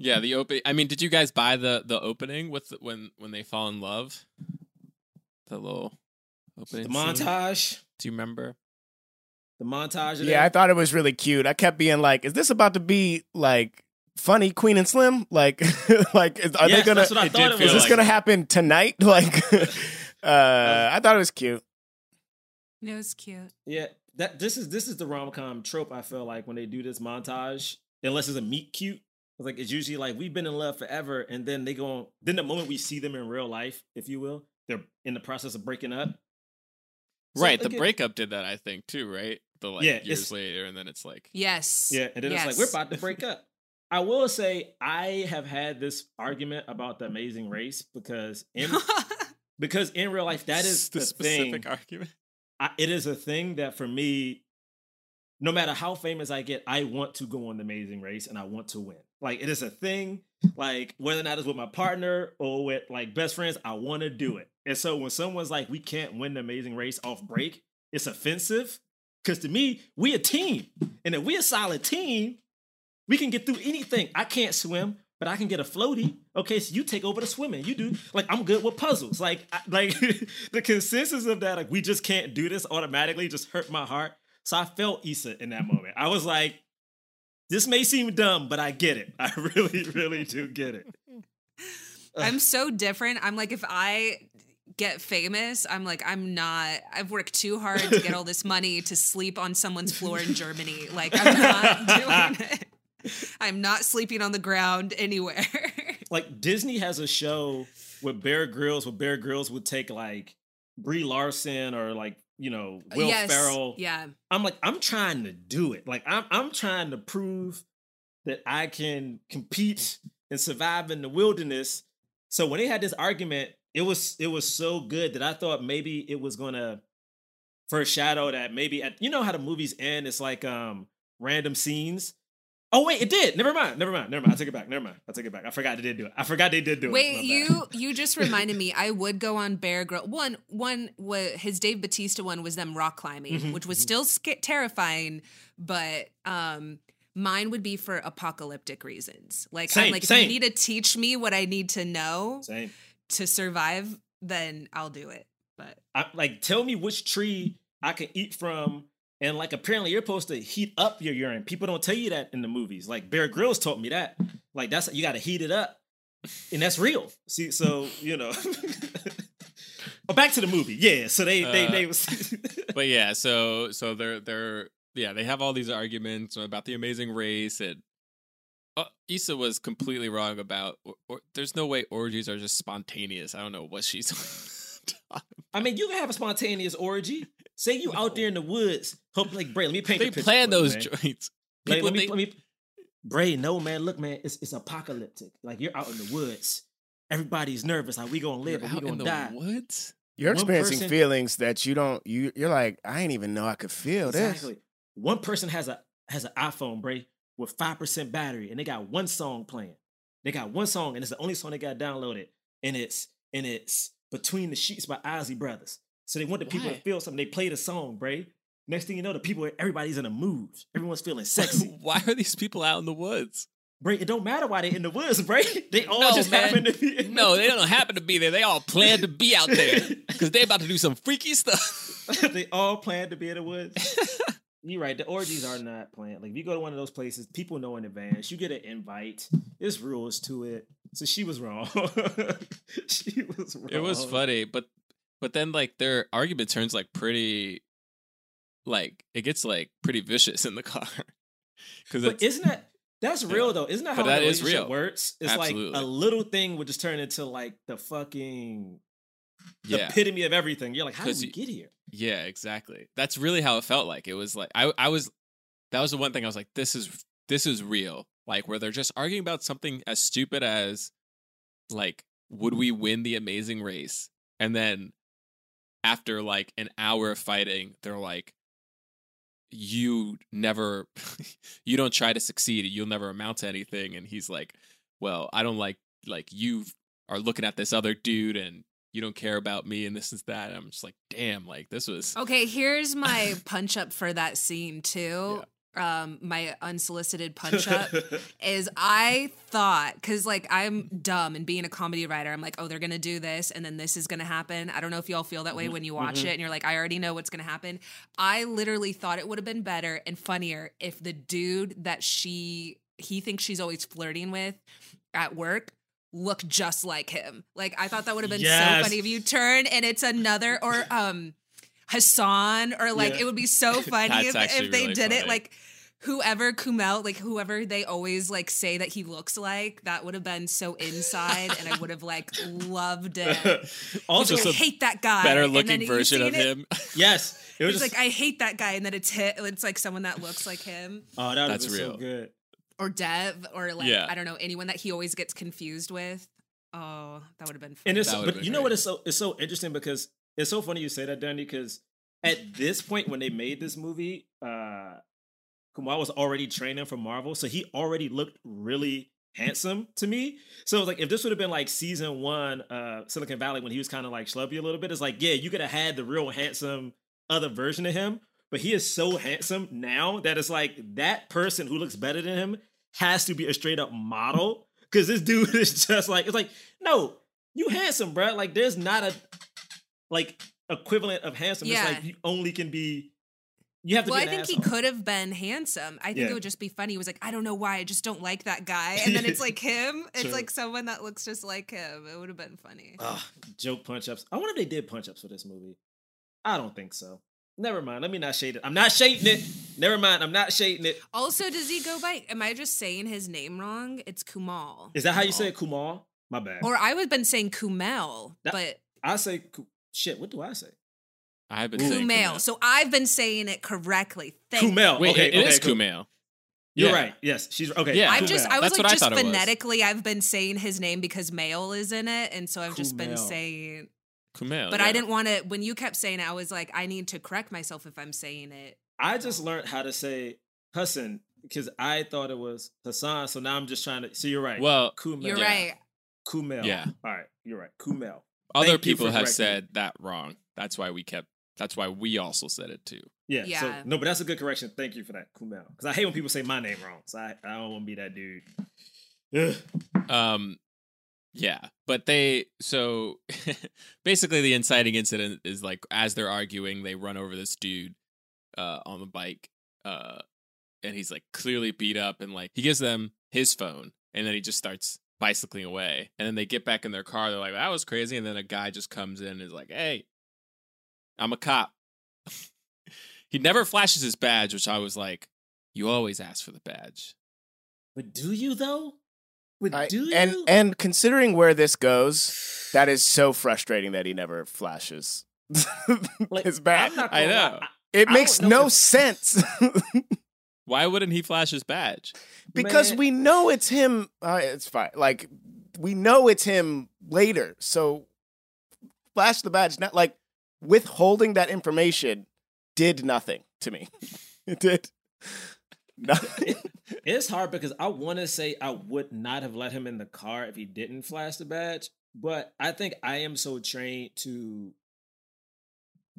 Yeah, the opening. I mean, did you guys buy the opening with when they fall in love? The little opening montage. Do you remember the montage? Yeah, I thought it was really cute. I kept being like, "Is this about to be like funny Queen and Slim? Like, are they gonna? Is this gonna happen tonight? Like, I thought it was cute. It was cute. Yeah, this is the rom-com trope. I feel like when they do this montage, unless it's a meet cute. Like it's usually like we've been in love forever, and then they go on. Then the moment we see them in real life, if you will, they're in the process of breaking up. So, right, the breakup did that, I think, too. Right, the years later, and then it's like it's like we're about to break up. I will say I have had this argument about The Amazing Race because in real life that is the specific thing. Argument. It is a thing that for me, no matter how famous I get, I want to go on The Amazing Race and I want to win. Like, it is a thing, like, whether or not it's with my partner or with, like, best friends, I want to do it. And so when someone's like, we can't win The Amazing Race off break, it's offensive. Because to me, we a team. And if we a solid team, we can get through anything. I can't swim, but I can get a floaty. Okay, so you take over the swimming. You do. Like, I'm good with puzzles. Like the consensus of that, like, we just can't do this automatically, just hurt my heart. So I felt Issa in that moment. I was like, this may seem dumb, but I get it. I really, really do get it. I'm so different. I'm like, if I get famous, I'm like, I've worked too hard to get all this money to sleep on someone's floor in Germany. Like, I'm not doing it. I'm not sleeping on the ground anywhere. Like, Disney has a show with Bear Grylls, where Bear Grylls would take, like, Brie Larson or, like, you know, Will Ferrell. Yeah. I'm like, I'm trying to do it. Like, I'm trying to prove that I can compete and survive in the wilderness. So when they had this argument, it was so good that I thought maybe it was gonna foreshadow that maybe at, you know how the movies end, it's like random scenes. Oh wait, it did. Never mind. I take it back. I forgot they did do it. Wait, you just reminded me. I would go on Bear Grylls. One was his Dave Bautista one was them rock climbing, which was still terrifying, but mine would be for apocalyptic reasons. Like same, I'm like if you need to teach me what I need to know to survive, then I'll do it. But tell me which tree I can eat from. And, like, apparently you're supposed to heat up your urine. People don't tell you that in the movies. Like, Bear Grylls taught me that. Like, that's, you got to heat it up. And that's real. See, so, you know. But back to the movie. Yeah, so they was. But, yeah, so they have all these arguments about the Amazing Race. And Issa was completely wrong about, there's no way orgies are just spontaneous. I don't know what she's I mean, you can have a spontaneous orgy. Say you out there in the woods. Hope, like, Bray, let me paint the picture. They plan those joints. Like, let me. Bray, no, man. Look, man, it's apocalyptic. Like, you're out in the woods. Everybody's nervous. Like, we gonna live or we gonna die. Woods? You're experiencing feelings that you don't. You're like, I ain't even know I could feel this. Exactly. One person has an iPhone, Bray, with 5% battery, and they got one song playing. They got one song, and it's the only song they got downloaded, and it's Between the Sheets by Ozzy Brothers. So they want the people to feel something. They play the song, Bray. Next thing you know, everybody's in a mood. Everyone's feeling sexy. Why are these people out in the woods? Bray, it don't matter why they're in the woods, Bray. They all happen to be in the woods. They don't happen to be there. They all plan to be out there because they're about to do some freaky stuff. They all plan to be in the woods. You're right. The orgies are not planned. Like, if you go to one of those places, people know in advance. You get an invite. There's rules to it. So she was wrong. It was funny, but then like their argument turns like pretty, like it gets like pretty vicious in the car. But isn't that's real though? Isn't that how that relationship works? It's absolutely. Like a little thing would just turn into like the fucking epitome of everything. You're like, how did we get here? Yeah, exactly. That's really how it felt like. It was like that was the one thing I was like, this is real. Like, where they're just arguing about something as stupid as, like, would we win the Amazing Race? And then after, like, an hour of fighting, they're like, you don't try to succeed. You'll never amount to anything. And he's like, well, I don't like, you are looking at this other dude and you don't care about me and this is that. And I'm just like, damn, like, this was. Okay, here's my punch up for that scene, too. Yeah. My unsolicited punch up is I thought, because like I'm dumb and being a comedy writer, I'm like, oh, they're gonna do this and then this is gonna happen. I don't know if y'all feel that way when you watch it and you're like, I already know what's gonna happen. I literally thought it would have been better and funnier if the dude that he thinks she's always flirting with at work looked just like him. Like, I thought that would have been so funny if you turn and it's another or Hassan or like it would be so funny if they really did funny. It like whoever Kumail, like whoever they always like say that he looks like, that would have been so inside and I would have like loved it. Also, like, I hate that guy. Better looking version of him. Yes, it was just like, I hate that guy, and then it's like someone that looks like him. Oh, that's real. So good. Or Dev, or like I don't know, anyone that he always gets confused with. Oh, that would have been. Fun. And but you know what? It's so interesting because. It's so funny you say that, Danny, because at this point when they made this movie, Kumail was already training for Marvel, so he already looked really handsome to me. So it was like, if this would have been like season one, Silicon Valley, when he was kind of like schlubby a little bit, it's like, yeah, you could have had the real handsome other version of him, but he is so handsome now that it's like that person who looks better than him has to be a straight up model because this dude is just like, it's like, no, you handsome, bro. Like, there's not a... like equivalent of handsome. Yeah. It's like you only can be. You have to. Well, be an asshole. He could have been handsome. I think it would just be funny. He was like, I don't know why, I just don't like that guy. And then it's like him. It's like someone that looks just like him. It would have been funny. Joke punch ups. I wonder if they did punch ups for this movie. I don't think so. Never mind. Let me not shade it. I'm not shading it. Never mind. I'm not shading it. Also, does he go by? Am I just saying his name wrong? It's Kumail. Is that how you say it, Kumail? My bad. Or I would have been saying Kumail, but I say. Shit, what do I say? I've been saying Kumail. So I've been saying it correctly. Kumail. Wait, okay, it is Kumail. You're right. Yes, she's okay. Yeah, I was like, just phonetically, I've been saying his name because male is in it, and so I've just been saying Kumail. But yeah. I didn't want to, when you kept saying it, I was like, I need to correct myself if I'm saying it. I just learned how to say Hassan because I thought it was Hassan. So now I'm just trying to, so you're right. Well, Kumail. You're right. Kumail. Yeah. All right. You're right. Kumail. Other people have said that wrong. That's why we kept, that's why we also said it too. Yeah. Yeah. So, no, but that's a good correction. Thank you for that, Kumail. Because I hate when people say my name wrong. So I don't want to be that dude. Ugh. Yeah, but they, so basically the inciting incident is like, as they're arguing, they run over this dude on the bike and he's like clearly beat up and like, he gives them his phone and then he just starts bicycling away. And then they get back in their car. They're like, that was crazy. And then a guy just comes in and is like, hey, I'm a cop. He never flashes his badge, which I was like, you always ask for the badge. But do you though? And considering where this goes, that is so frustrating that he never flashes. Like, it's bad. I know. It makes no sense. Why wouldn't he flash his badge? Because we know it's him. It's fine. Like, we know it's him later. So flash the badge. Not like withholding that information did nothing to me. It did. It's hard because I want to say I would not have let him in the car if he didn't flash the badge, but I think I am so trained to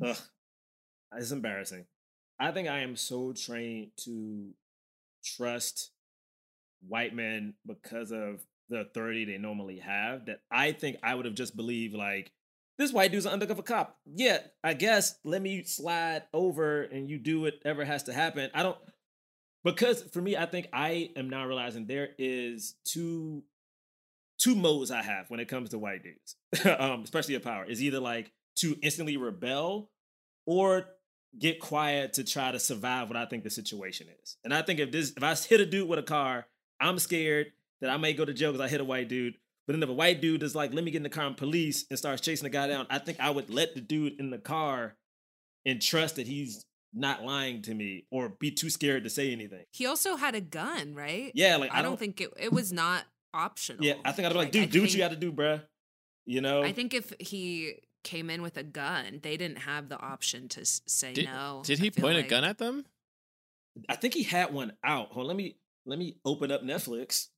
it's embarrassing. I think I am so trained to trust white men because of the authority they normally have that I think I would have just believed like, this white dude's an undercover cop. Yeah, I guess let me slide over and you do whatever has to happen. Because for me, I think I am now realizing there is two modes I have when it comes to white dudes, especially of power. It's either like to instantly rebel or get quiet to try to survive what I think the situation is. And I think if I hit a dude with a car, I'm scared that I may go to jail because I hit a white dude. But then if a white dude is like, let me get in the car and police and starts chasing the guy down, I think I would let the dude in the car and trust that he's not lying to me or be too scared to say anything. He also had a gun, right? Yeah, like I don't think it was not optional. Yeah, I think I'd be like, dude, do what you got to do, bruh. You know? I think if he came in with a gun, they didn't have the option to say no. Did he point a gun at them? I think he had one out. Hold on, let me open up Netflix.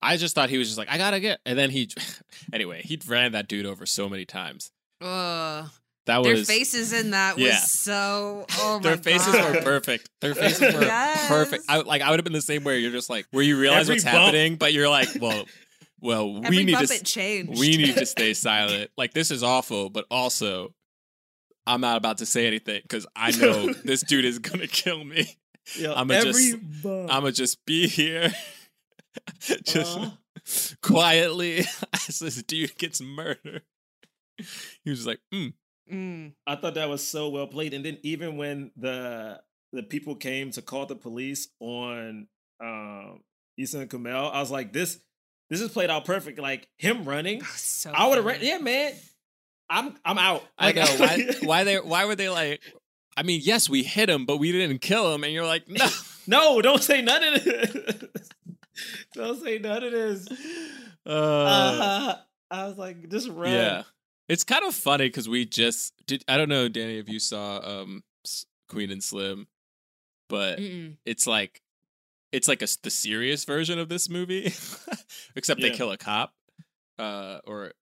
I just thought he was just like, I gotta get, and then he anyway, he ran that dude over so many times. Their faces in that was so, oh my God. Their faces were perfect. Their faces were perfect. I would have been the same way. You're just like, where you realize what's happening, but you're like, well, we need to stay silent. Like, this is awful, but also, I'm not about to say anything because I know this dude is going to kill me. I'm going to just be here. Just quietly as this dude gets murdered. He was like, I thought that was so well played. And then even when the people came to call the police on Issa and Kumail, I was like, this is played out perfect. Like him running. So I would have ran. Yeah, man. I'm out. Like, I know. Why were they like, I mean, yes, we hit him, but we didn't kill him. And you're like, no. No, don't say none of this. Don't say none of this. I was like, just run. Yeah. It's kind of funny because we just did. I don't know, Danny, if you saw Queen and Slim, but it's like the serious version of this movie, except they kill a cop or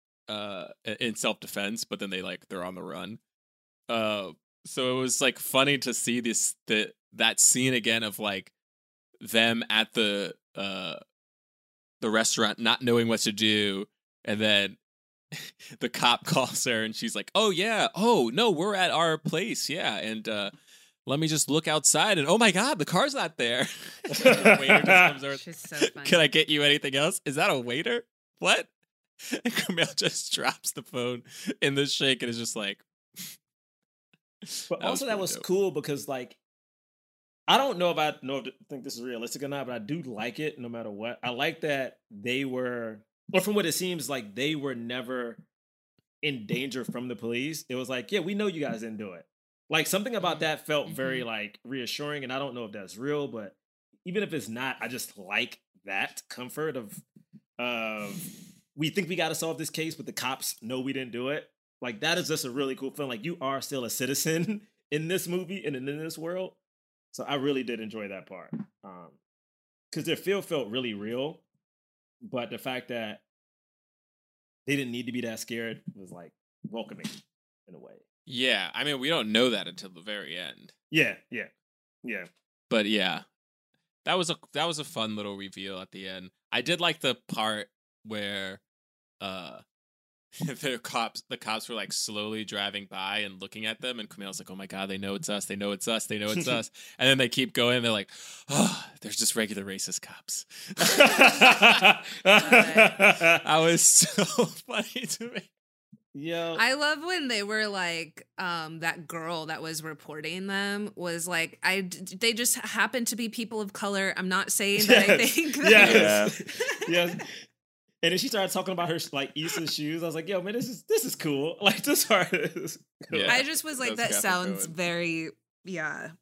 in self-defense, but then they're on the run. So it was like funny to see that scene again of like them at the restaurant, not knowing what to do, and then the cop calls her and she's like, oh yeah, oh no, we're at our place, yeah, and let me just look outside and oh my God, the car's not there. The waiter just comes over. She's so funny. Can I get you anything else? Is that a waiter? What? And Kumail just drops the phone in the shake and is just like but that was dope. Cool because like I don't know if I think this is realistic or not, but I do like it no matter what. I like that they were, or from what it seems like, they were never in danger from the police. It was like, yeah, we know you guys didn't do it. Like something about that felt very like reassuring. And I don't know if that's real, but even if it's not, I just like that comfort of we think we got to solve this case, but the cops know we didn't do it. Like, that is just a really cool film. Like, you are still a citizen in this movie and in this world. So I really did enjoy that part. Because their feel felt really real. But the fact that they didn't need to be that scared was, like, welcoming in a way. Yeah. I mean, we don't know that until the very end. Yeah. Yeah. Yeah. But yeah, that was a fun little reveal at the end. I did like the part where the cops were like slowly driving by and looking at them, and Kumail's like, oh my God, they know it's us, they know it's us, they know it's us. And then they keep going and they're like, oh, there's just regular racist cops. That was so funny to me. Yeah, I love when they were like, that girl that was reporting them was like, they just happen to be people of color. I'm not saying that I think that. Yes. And then she started talking about her, like, Issa's shoes. I was like, yo, man, this is cool. Like, this part is cool. Yeah. I just was like, that sounds very,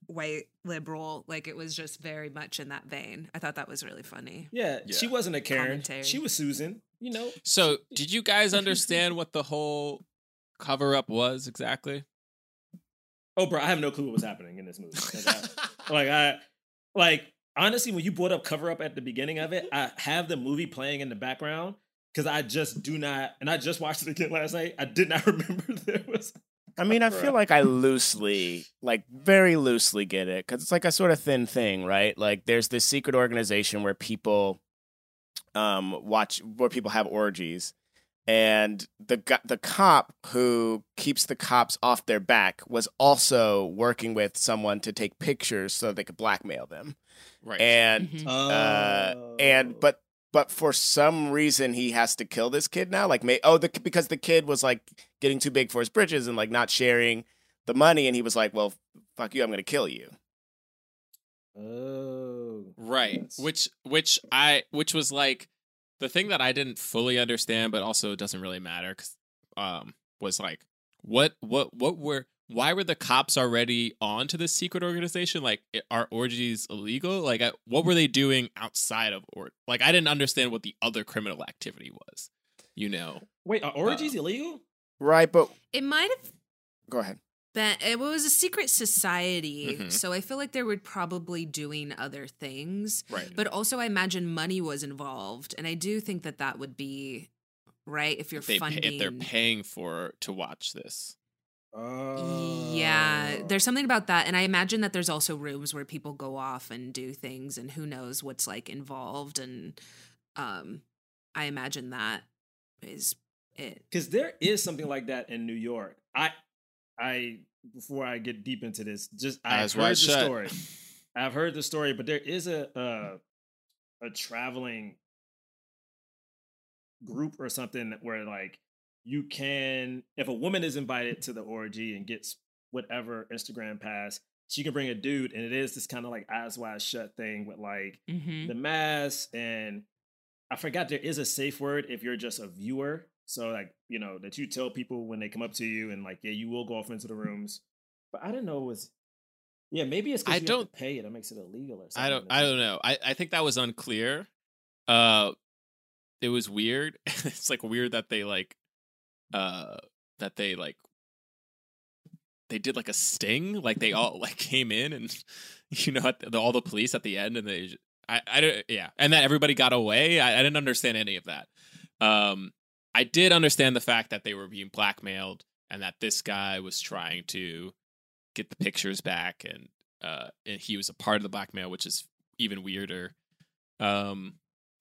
white liberal. Like, it was just very much in that vein. I thought that was really funny. Yeah. She wasn't a Karen. Commentary. She was Susan, you know. So, did you guys understand what the whole cover-up was exactly? Oh, bro, I have no clue what was happening in this movie. Honestly, when you brought up cover up at the beginning of it, I have the movie playing in the background because I just do not, and I just watched it again last night. I did not remember there was. I mean, I feel like I loosely, like very loosely get it because it's like a sort of thin thing, right? Like there's this secret organization where people have orgies, and the cop who keeps the cops off their back was also working with someone to take pictures so they could blackmail them. Right. And but for some reason he has to kill this kid now, like because the kid was like getting too big for his britches and like not sharing the money, and he was like, well, fuck you, I'm gonna kill you. Oh, right. Yes. Which was like the thing that I didn't fully understand, but also it doesn't really matter because was like why were the cops already on to this secret organization? Like, are orgies illegal? Like, what were they doing outside of like, I didn't understand what the other criminal activity was, you know? Wait, are orgies illegal? Right, but... It might have... Go ahead. It was a secret society, so I feel like they were probably doing other things. Right. But also, I imagine money was involved, and I do think that would be right if you're funding... If they're paying to watch this. Yeah, there's something about that, and I imagine that there's also rooms where people go off and do things, and who knows what's like involved, and I imagine that is it. Because there is something like that in New York. I before I get deep into this, just I've heard the story, but there is a traveling group or something where like. You can, if a woman is invited to the orgy and gets whatever Instagram pass, she can bring a dude, and it is this kind of like Eyes Wide Shut thing with like the mask, and I forgot there is a safe word if you're just a viewer. So like, you know, that you tell people when they come up to you, and like, yeah, you will go off into the rooms. But I didn't know it was, yeah, maybe it's because you don't have to pay it. That makes it illegal or something. I don't know. I think that was unclear. It was weird. It's like weird that they like. They did like a sting, like they all like came in, and you know all the police at the end, and they and that everybody got away. I didn't understand any of that. I did understand the fact that they were being blackmailed, and that this guy was trying to get the pictures back, and he was a part of the blackmail, which is even weirder. But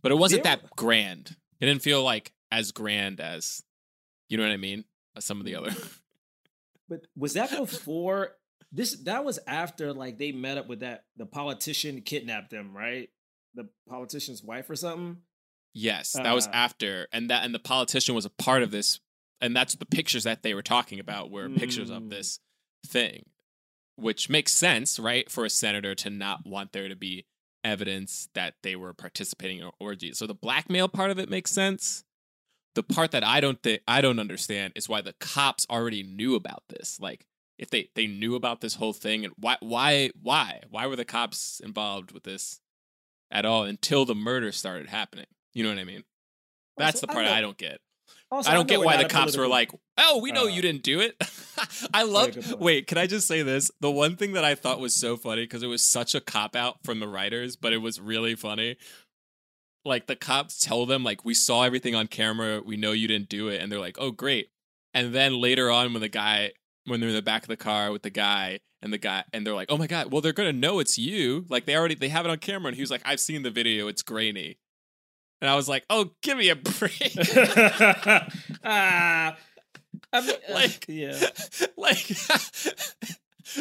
it wasn't that grand. It didn't feel like as grand as. You know what I mean? Some of the other. But was that before this? That was after like they met up with the politician kidnapped them, right? The politician's wife or something. Yes, that was after, and the politician was a part of this, and that's the pictures that they were talking about were pictures of this thing, which makes sense, right? For a senator to not want there to be evidence that they were participating in orgies. So the blackmail part of it makes sense. The part that I don't understand is why the cops already knew about this. Like, if they knew about this whole thing, and why were the cops involved with this at all until the murder started happening? You know what I mean? That's also, the part I don't get. Also, I don't get why the cops were like, oh, we know you didn't do it. I loved, wait, can I just say this? The one thing that I thought was so funny, because it was such a cop-out from the writers, but it was really funny. Like, the cops tell them, like, we saw everything on camera, we know you didn't do it, and they're like, oh, great. And then later on, when the guy, when they're in the back of the car with the guy, and they're like, oh my God, well, they're going to know it's you. Like, they have it on camera, and he was like, I've seen the video, it's grainy. And I was like, "Oh, give me a break!"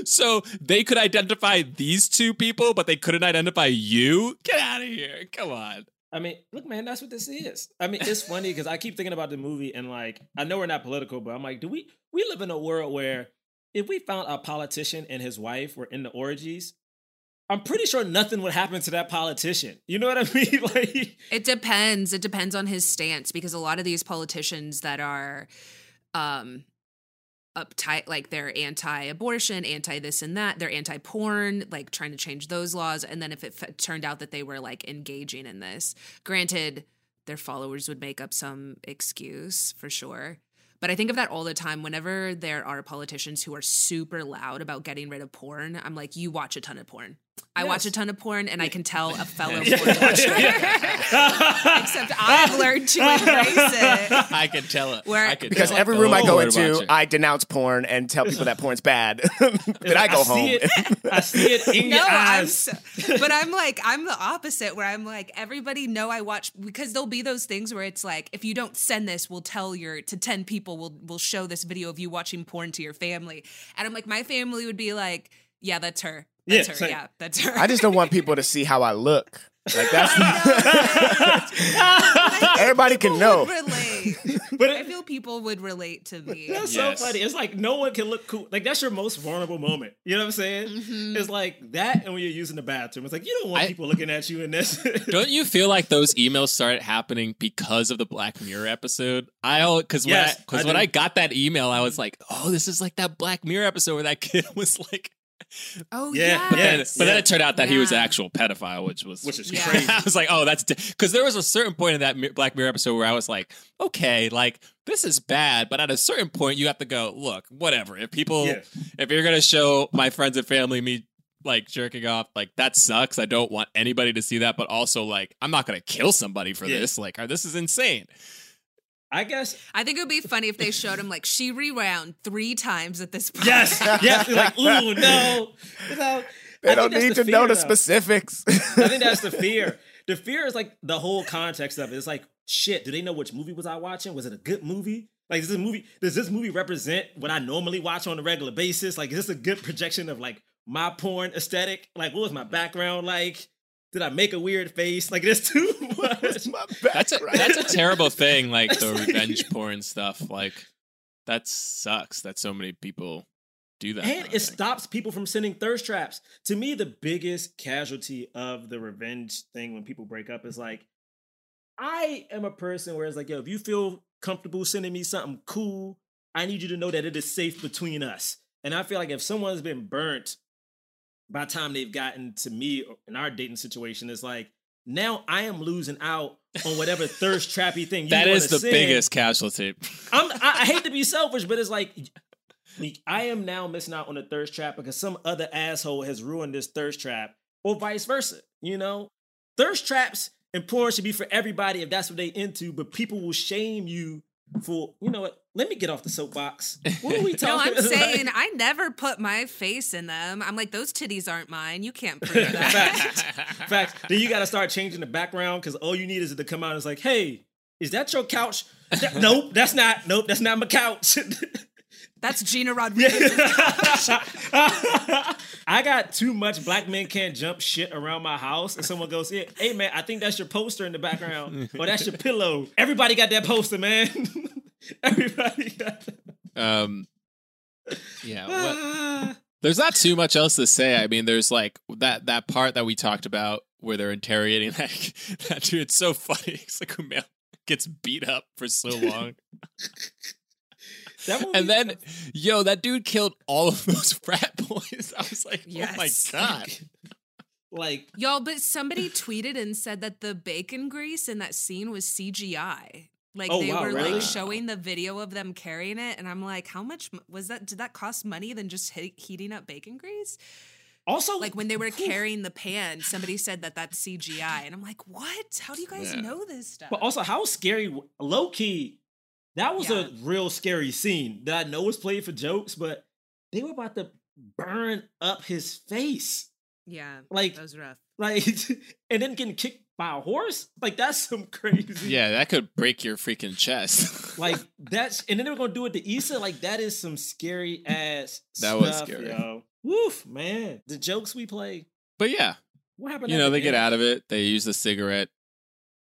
So they could identify these two people, but they couldn't identify you. Get out of here! Come on. I mean, look, man, that's what this is. I mean, it's funny because I keep thinking about the movie, and like, I know we're not political, but I'm like, do we live in a world where if we found a politician and his wife were in the orgies? I'm pretty sure nothing would happen to that politician. You know what I mean? Like, it depends. It depends on his stance, because a lot of these politicians that are uptight, like they're anti-abortion, anti-this and that, they're anti-porn, like trying to change those laws. And then if it turned out that they were like engaging in this, granted, their followers would make up some excuse for sure. But I think of that all the time. Whenever there are politicians who are super loud about getting rid of porn, I'm like, you watch a ton of porn. I watch a ton of porn, and I can tell a fellow porn watcher. Except I've learned to embrace it. I can tell it. Because every room I go into, I denounce porn and tell people that porn's bad. Then I go home. I see it in your eyes. But I'm like, I'm the opposite, where I'm like, everybody know I watch, because there'll be those things where it's like, if you don't send this, we'll tell to 10 people, we'll show this video of you watching porn to your family. And I'm like, my family would be like, yeah, that's her. That's her. I just don't want people to see how I look. Like, that's everybody can know. But I feel people would relate to me. That's so funny. It's like no one can look cool. Like, that's your most vulnerable moment. You know what I'm saying? Mm-hmm. It's like that, and when you're using the bathroom, it's like you don't want people looking at you in this. Don't you feel like those emails started happening because of the Black Mirror episode? Because when I got that email, I was like, oh, this is like that Black Mirror episode where that kid was like. Oh yeah, but then it turned out that he was an actual pedophile, which is crazy. I was like, oh, that's because there was a certain point in that Black Mirror episode where I was like, okay, like this is bad, but at a certain point you have to go, look, whatever. If people, if you're gonna show my friends and family me like jerking off, like that sucks. I don't want anybody to see that, but also like I'm not gonna kill somebody for this. Like, this is insane. I guess. I think it would be funny if they showed him, like, she rewound 3 times at this point. Yes. Like, ooh, no. They don't need to know the specifics. I think that's the fear. The fear is, like, the whole context of it. It's like, shit, do they know which movie was I watching? Was it a good movie? Like, does this movie represent what I normally watch on a regular basis? Like, is this a good projection of, like, my porn aesthetic? Like, what was my background like? Did I make a weird face? Like, there's too much. That's a terrible thing, like the revenge porn stuff. Like, that sucks that so many people do that. And it stops people from sending thirst traps. To me, the biggest casualty of the revenge thing when people break up is like, I am a person where it's like, yo, if you feel comfortable sending me something cool, I need you to know that it is safe between us. And I feel like if someone's been burnt, by the time they've gotten to me in our dating situation, it's like, now I am losing out on whatever thirst trappy thing you want to send. That is the biggest casualty. I hate to be selfish, but it's like, I am now missing out on a thirst trap because some other asshole has ruined this thirst trap, or vice versa, you know? Thirst traps and porn should be for everybody if that's what they into, but people will shame you for, you know what? Let me get off the soapbox. What are we talking about? No, I'm saying I never put my face in them. I'm like, those titties aren't mine. You can't prove that. Facts. Then you got to start changing the background because all you need is it to come out and it's like, hey, is that your couch? Nope, that's not. Nope, that's not my couch. That's Gina Rodriguez. I got too much black men can't jump shit around my house. And someone goes, hey, man, I think that's your poster in the background. Or that's your pillow. Everybody got that poster, man. Everybody got that. There's not too much else to say. I mean, there's like that part that we talked about where they're interrogating that dude. It's so funny. It's like Kumail gets beat up for so long. And then, that dude killed all of those frat boys. I was like, oh my God. Like, y'all, but somebody tweeted and said that the bacon grease in that scene was CGI. Like they were like showing the video of them carrying it, and I'm like, how much was that? Did that cost money than just heating up bacon grease? Also, like when they were carrying the pan, somebody said that that's CGI, and I'm like, what? How do you guys know this stuff? But also, how scary, low key, that was a real scary scene that I know was played for jokes, but they were about to burn up his face. Yeah, like that was rough. Like, and then getting kicked by a horse, like that's some crazy. Yeah, that could break your freaking chest. Like that's, and then they're gonna do it to Issa. Like that is some scary ass. That stuff, was scary. Yo. Woof, man. The jokes we play. But yeah, what happened? You know, they get out of it. They use the cigarette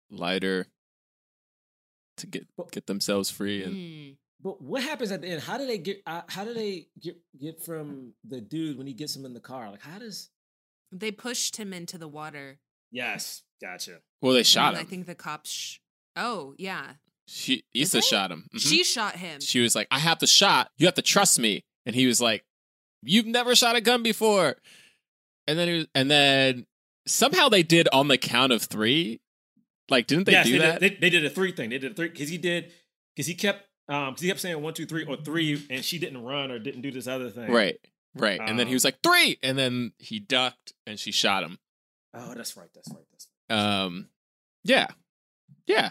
lighter to get themselves free. And but what happens at the end? How do they get? How do they get from the dude when he gets him in the car? Like how does? They pushed him into the water. Yes, gotcha. Well, they shot him. I think the cops. Oh, yeah. Issa shot him. Mm-hmm. She shot him. She was like, "I have the shot. You have to trust me." And he was like, "You've never shot a gun before." And then, somehow they did on the count of three. Like, didn't they do that? They did a three thing. They did a three because he kept saying 1, 2, 3 or three, and she didn't run or didn't do this other thing. Right. And then he was like, three. And then he ducked and she shot him. Oh, that's right. Yeah. Huh. Yeah,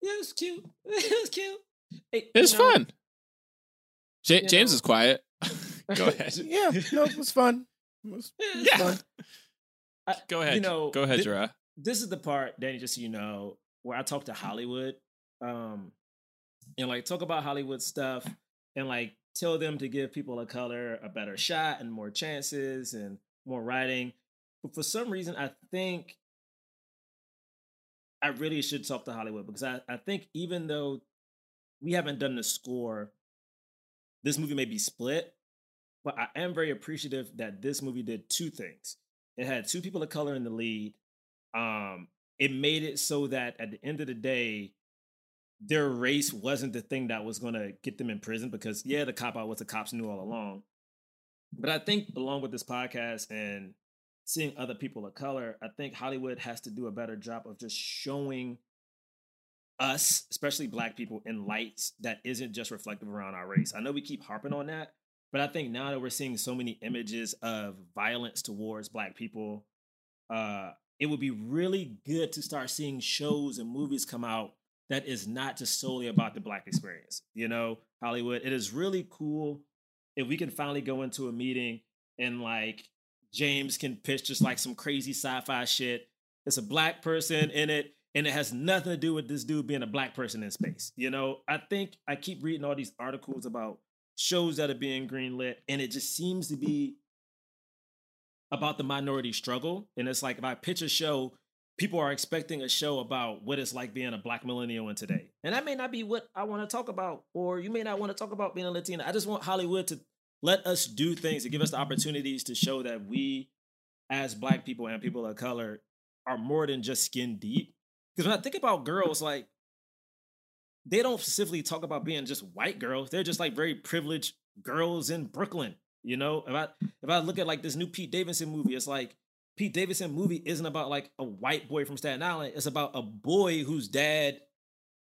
it was cute. It was fun. James is quiet. Go ahead. Yeah, no, it was fun. It was fun. Go ahead. Go ahead, Jira. This is the part, Danny, just so you know, where I talk to Hollywood and like talk about Hollywood stuff and like tell them to give people of color a better shot and more chances and more writing. But for some reason, I think I really should talk to Hollywood because I think even though we haven't done the score, this movie may be split, but I am very appreciative that this movie did two things. It had two people of color in the lead. It made it so that at the end of the day, their race wasn't the thing that was going to get them in prison because, yeah, the cop out was the cops knew all along. But I think along with this podcast and seeing other people of color, I think Hollywood has to do a better job of just showing us, especially Black people, in lights that isn't just reflective around our race. I know we keep harping on that, but I think now that we're seeing so many images of violence towards Black people, it would be really good to start seeing shows and movies come out that is not just solely about the Black experience. You know, Hollywood, it is really cool if we can finally go into a meeting and like James can pitch just like some crazy sci-fi shit. It's a Black person in it, and it has nothing to do with this dude being a Black person in space. You know, I think I keep reading all these articles about shows that are being greenlit, and it just seems to be about the minority struggle. And it's like, if I pitch a show, people are expecting a show about what it's like being a Black millennial in today. And that may not be what I want to talk about, or you may not want to talk about being a Latina. I just want Hollywood to let us do things to give us the opportunities to show that we, as Black people and people of color, are more than just skin deep. Because when I think about Girls, like, they don't specifically talk about being just white girls. They're just like very privileged girls in Brooklyn. You know, if I look at like this new Pete Davidson movie, it's like, Pete Davidson movie isn't about like a white boy from Staten Island. It's about a boy whose dad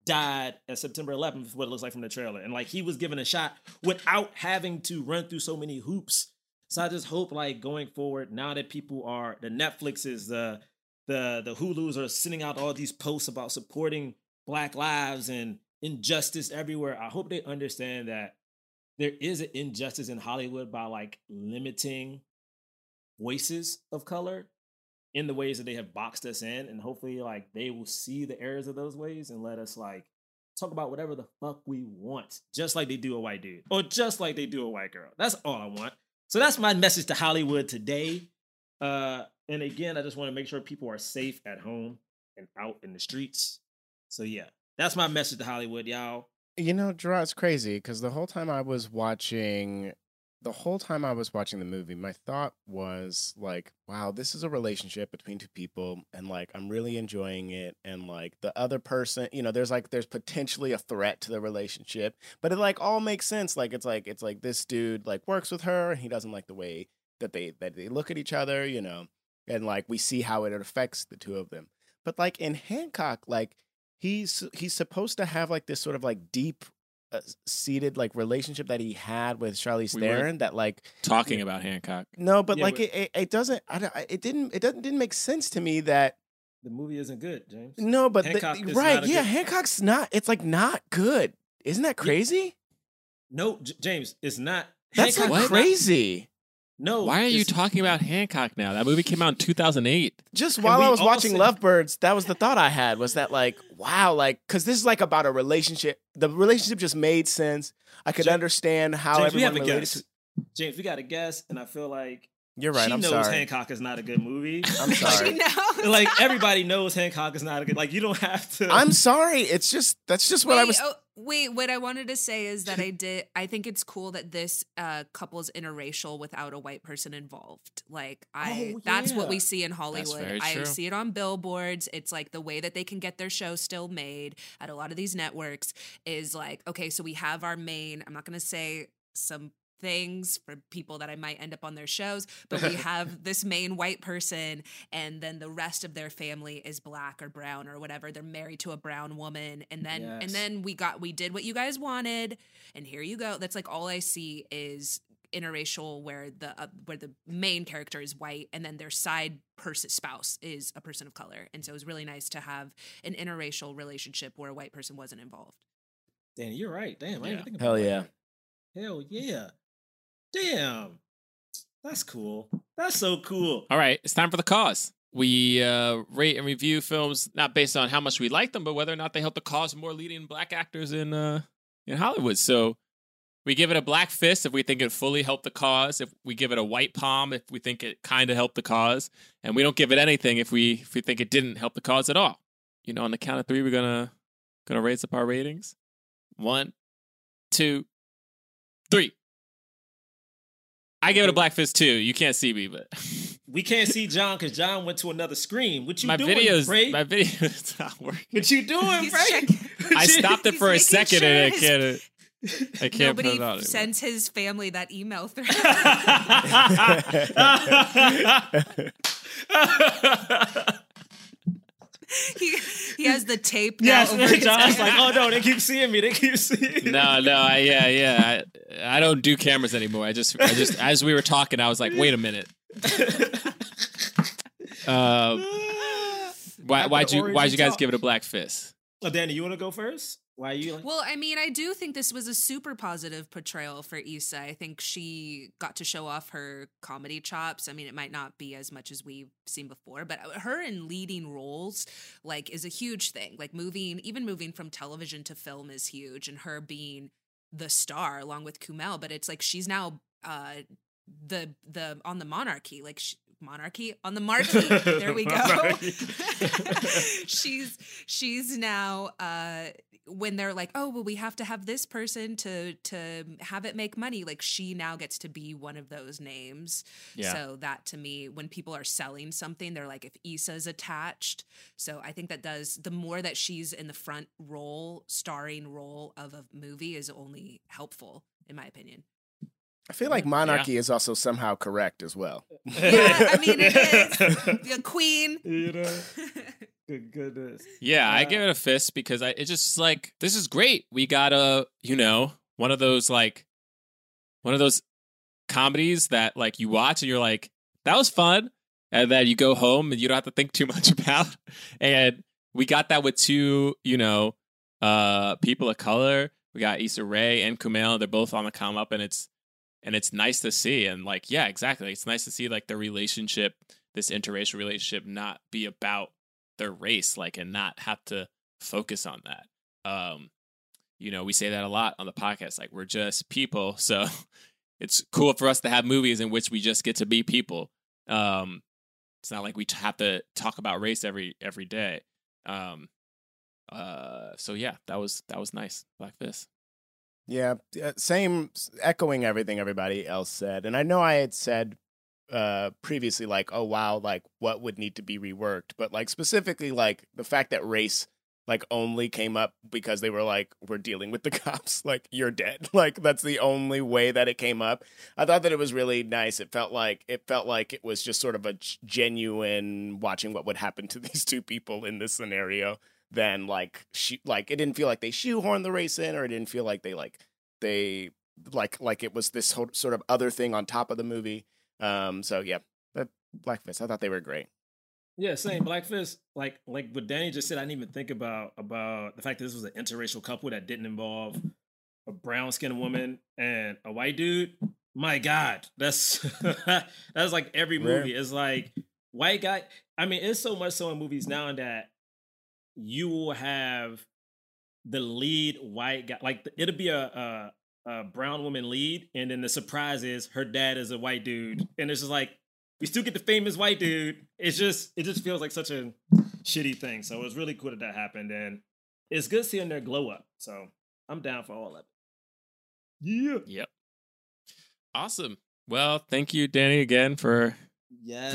died at September 11th, what it looks like from the trailer. And like he was given a shot without having to run through so many hoops. So I just hope like going forward, now that people are, the Netflixes, the Hulus are sending out all these posts about supporting Black lives and injustice everywhere. I hope they understand that there is an injustice in Hollywood by like limiting voices of color in the ways that they have boxed us in, and hopefully like they will see the errors of those ways and let us like talk about whatever the fuck we want, just like they do a white dude or just like they do a white girl. That's all I want. So that's my message to Hollywood today. And again, I just want to make sure people are safe at home and out in the streets. So yeah, that's my message to Hollywood, y'all. You know, Gerard, it's crazy because the whole time I was watching the movie, my thought was like, wow, this is a relationship between two people and like, I'm really enjoying it. And like the other person, you know, there's potentially a threat to the relationship, but it like all makes sense. Like, it's like this dude like works with her and he doesn't like the way that they look at each other, you know, and like, we see how it affects the two of them. But like in Hancock, like he's supposed to have like this sort of like deep seated like relationship that he had with Charlize Theron that like talking about Hancock. No, but yeah, like it doesn't. It didn't make sense to me that the movie isn't good, James. No, but Hancock's not. It's like not good. Isn't that crazy? Yeah. No, James, it's not. That's Hancock, like crazy. No. Why are you talking about Hancock now? That movie came out in 2008. Just while I was watching Lovebirds, that was the thought I had, was that like, wow, like, because this is like about a relationship. The relationship just made sense. I could understand how everyone related. James, we got a guess, and I feel like you're right. I'm sorry. She knows Hancock is not a good movie. I'm sorry. Like, everybody knows Hancock is not a good, like, you don't have to. I'm sorry. It's just, that's just what I was. Wait, what I wanted to say is that I think it's cool that this couple's interracial without a white person involved. Like, that's what we see in Hollywood. I see it on billboards. It's like the way that they can get their show still made at a lot of these networks is like, okay, so we have our main, I'm not going to say some things for people that I might end up on their shows, but we have this main white person and then the rest of their family is black or brown or whatever. They're married to a brown woman. And then we did what you guys wanted and here you go. That's like all I see is interracial where the main character is white and then their side spouse is a person of color. And so it was really nice to have an interracial relationship where a white person wasn't involved. Danny, you're right. Damn, I didn't think about that. Hell yeah. Damn, that's cool. That's so cool. All right, it's time for the cause. We rate and review films not based on how much we like them, but whether or not they help the cause more leading black actors in Hollywood. So we give it a black fist if we think it fully helped the cause. If we give it a white palm if we think it kind of helped the cause, and we don't give it anything if we think it didn't help the cause at all. You know, on the count of three, we're gonna raise up our ratings. 1, 2, 3. I gave it a black fist too. You can't see me, but we can't see John because John went to another screen. What you doing, Bray? My video's not working. What you doing, Bray? I stopped it for a second and I can't put it on. Nobody sends his family that email thread. He has the tape now. Yes, over John's like, oh no, they keep seeing me. No, I don't do cameras anymore. I just, as we were talking, I was like, wait a minute. Why'd you guys give it a black fist? Oh, Danny, you want to go first? Why are you like? Well, I mean, I do think this was a super positive portrayal for Issa. I think she got to show off her comedy chops. I mean, it might not be as much as we've seen before, but her in leading roles, like, is a huge thing. Like, moving from television to film is huge, and her being the star along with Kumail. But it's like she's now the on the monarchy, like. Monarchy on the marquee. There we go. She's now when they're like, oh well, we have to have this person to have it make money. Like she now gets to be one of those names. Yeah. So that to me, when people are selling something, they're like, if Issa's attached. So I think that does the more that she's in the front role, starring role of a movie is only helpful in my opinion. I feel like monarchy is also somehow correct as well. Yeah, I mean, it is. The queen. You know? Good goodness. Yeah, I give it a fist because it's just like, this is great. We got one of those comedies that like you watch and you're like, that was fun. And then you go home and you don't have to think too much about. And we got that with two, people of color. We got Issa Rae and Kumail. They're both on the come up and it's nice to see. And like, yeah, exactly. It's nice to see like the relationship, this interracial relationship, not be about their race, like, and not have to focus on that. We say that a lot on the podcast, like we're just people. So it's cool for us to have movies in which we just get to be people. It's not like we have to talk about race every day. So yeah, that was nice. Black fist. Yeah, same, echoing everything everybody else said. And I know I had said previously, like, oh, wow, like, what would need to be reworked? But, like, specifically, like, the fact that race, like, only came up because they were like, we're dealing with the cops. Like, you're dead. Like, that's the only way that it came up. I thought that it was really nice. It felt like it was just sort of a genuine watching what would happen to these two people in this scenario. than like it didn't feel like they shoehorned the race in, or it didn't feel like they it was this whole sort of other thing on top of the movie. So yeah, but Black Fist, I thought they were great. Yeah, same. Black Fist, like what Danny just said, I didn't even think about the fact that this was an interracial couple that didn't involve a brown-skinned woman and a white dude. My God, that's that's like every movie. It's like white guy. I mean, it's so much so in movies now that you will have the lead white guy. Like it'll be a brown woman lead, and then the surprise is her dad is a white dude, and it's just like, we still get the famous white dude. It just feels like such a shitty thing. So it was really cool that that happened, and it's good seeing their glow up. So I'm down for all of it. Yeah. Yep. Awesome. Well, thank you, Danny, again for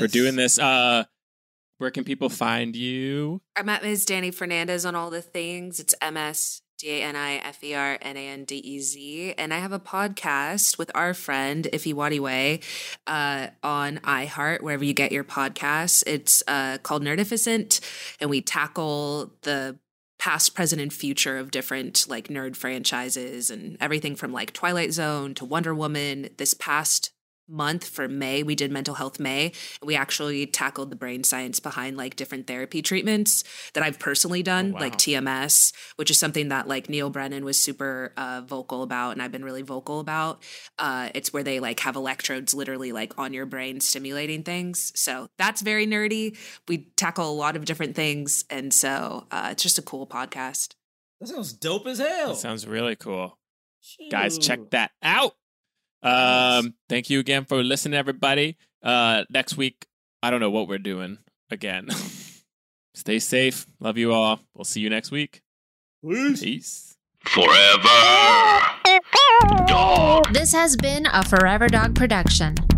doing this. Where can people find you? I'm at Ms. Danny Fernandez on all the things. It's MSDANIFERNANDEZ. And I have a podcast with our friend, Ifiwadiwe, on iHeart, wherever you get your podcasts. It's called Nerdificent, and we tackle the past, present, and future of different like nerd franchises and everything from like Twilight Zone to Wonder Woman. This past month for May, we did Mental Health May, and we actually tackled the brain science behind like different therapy treatments that I've personally done, like TMS, which is something that like Neil Brennan was super vocal about, and I've been really vocal about. It's where they like have electrodes literally like on your brain stimulating things. So that's very nerdy. We tackle a lot of different things, and so it's just a cool podcast. That sounds dope as hell. That sounds really cool. Shoot. Guys, check that out. Thank you again for listening, everybody. Next week, I don't know what we're doing again. Stay safe. Love you all. We'll see you next week. Peace. Forever Dog. This has been a Forever Dog production.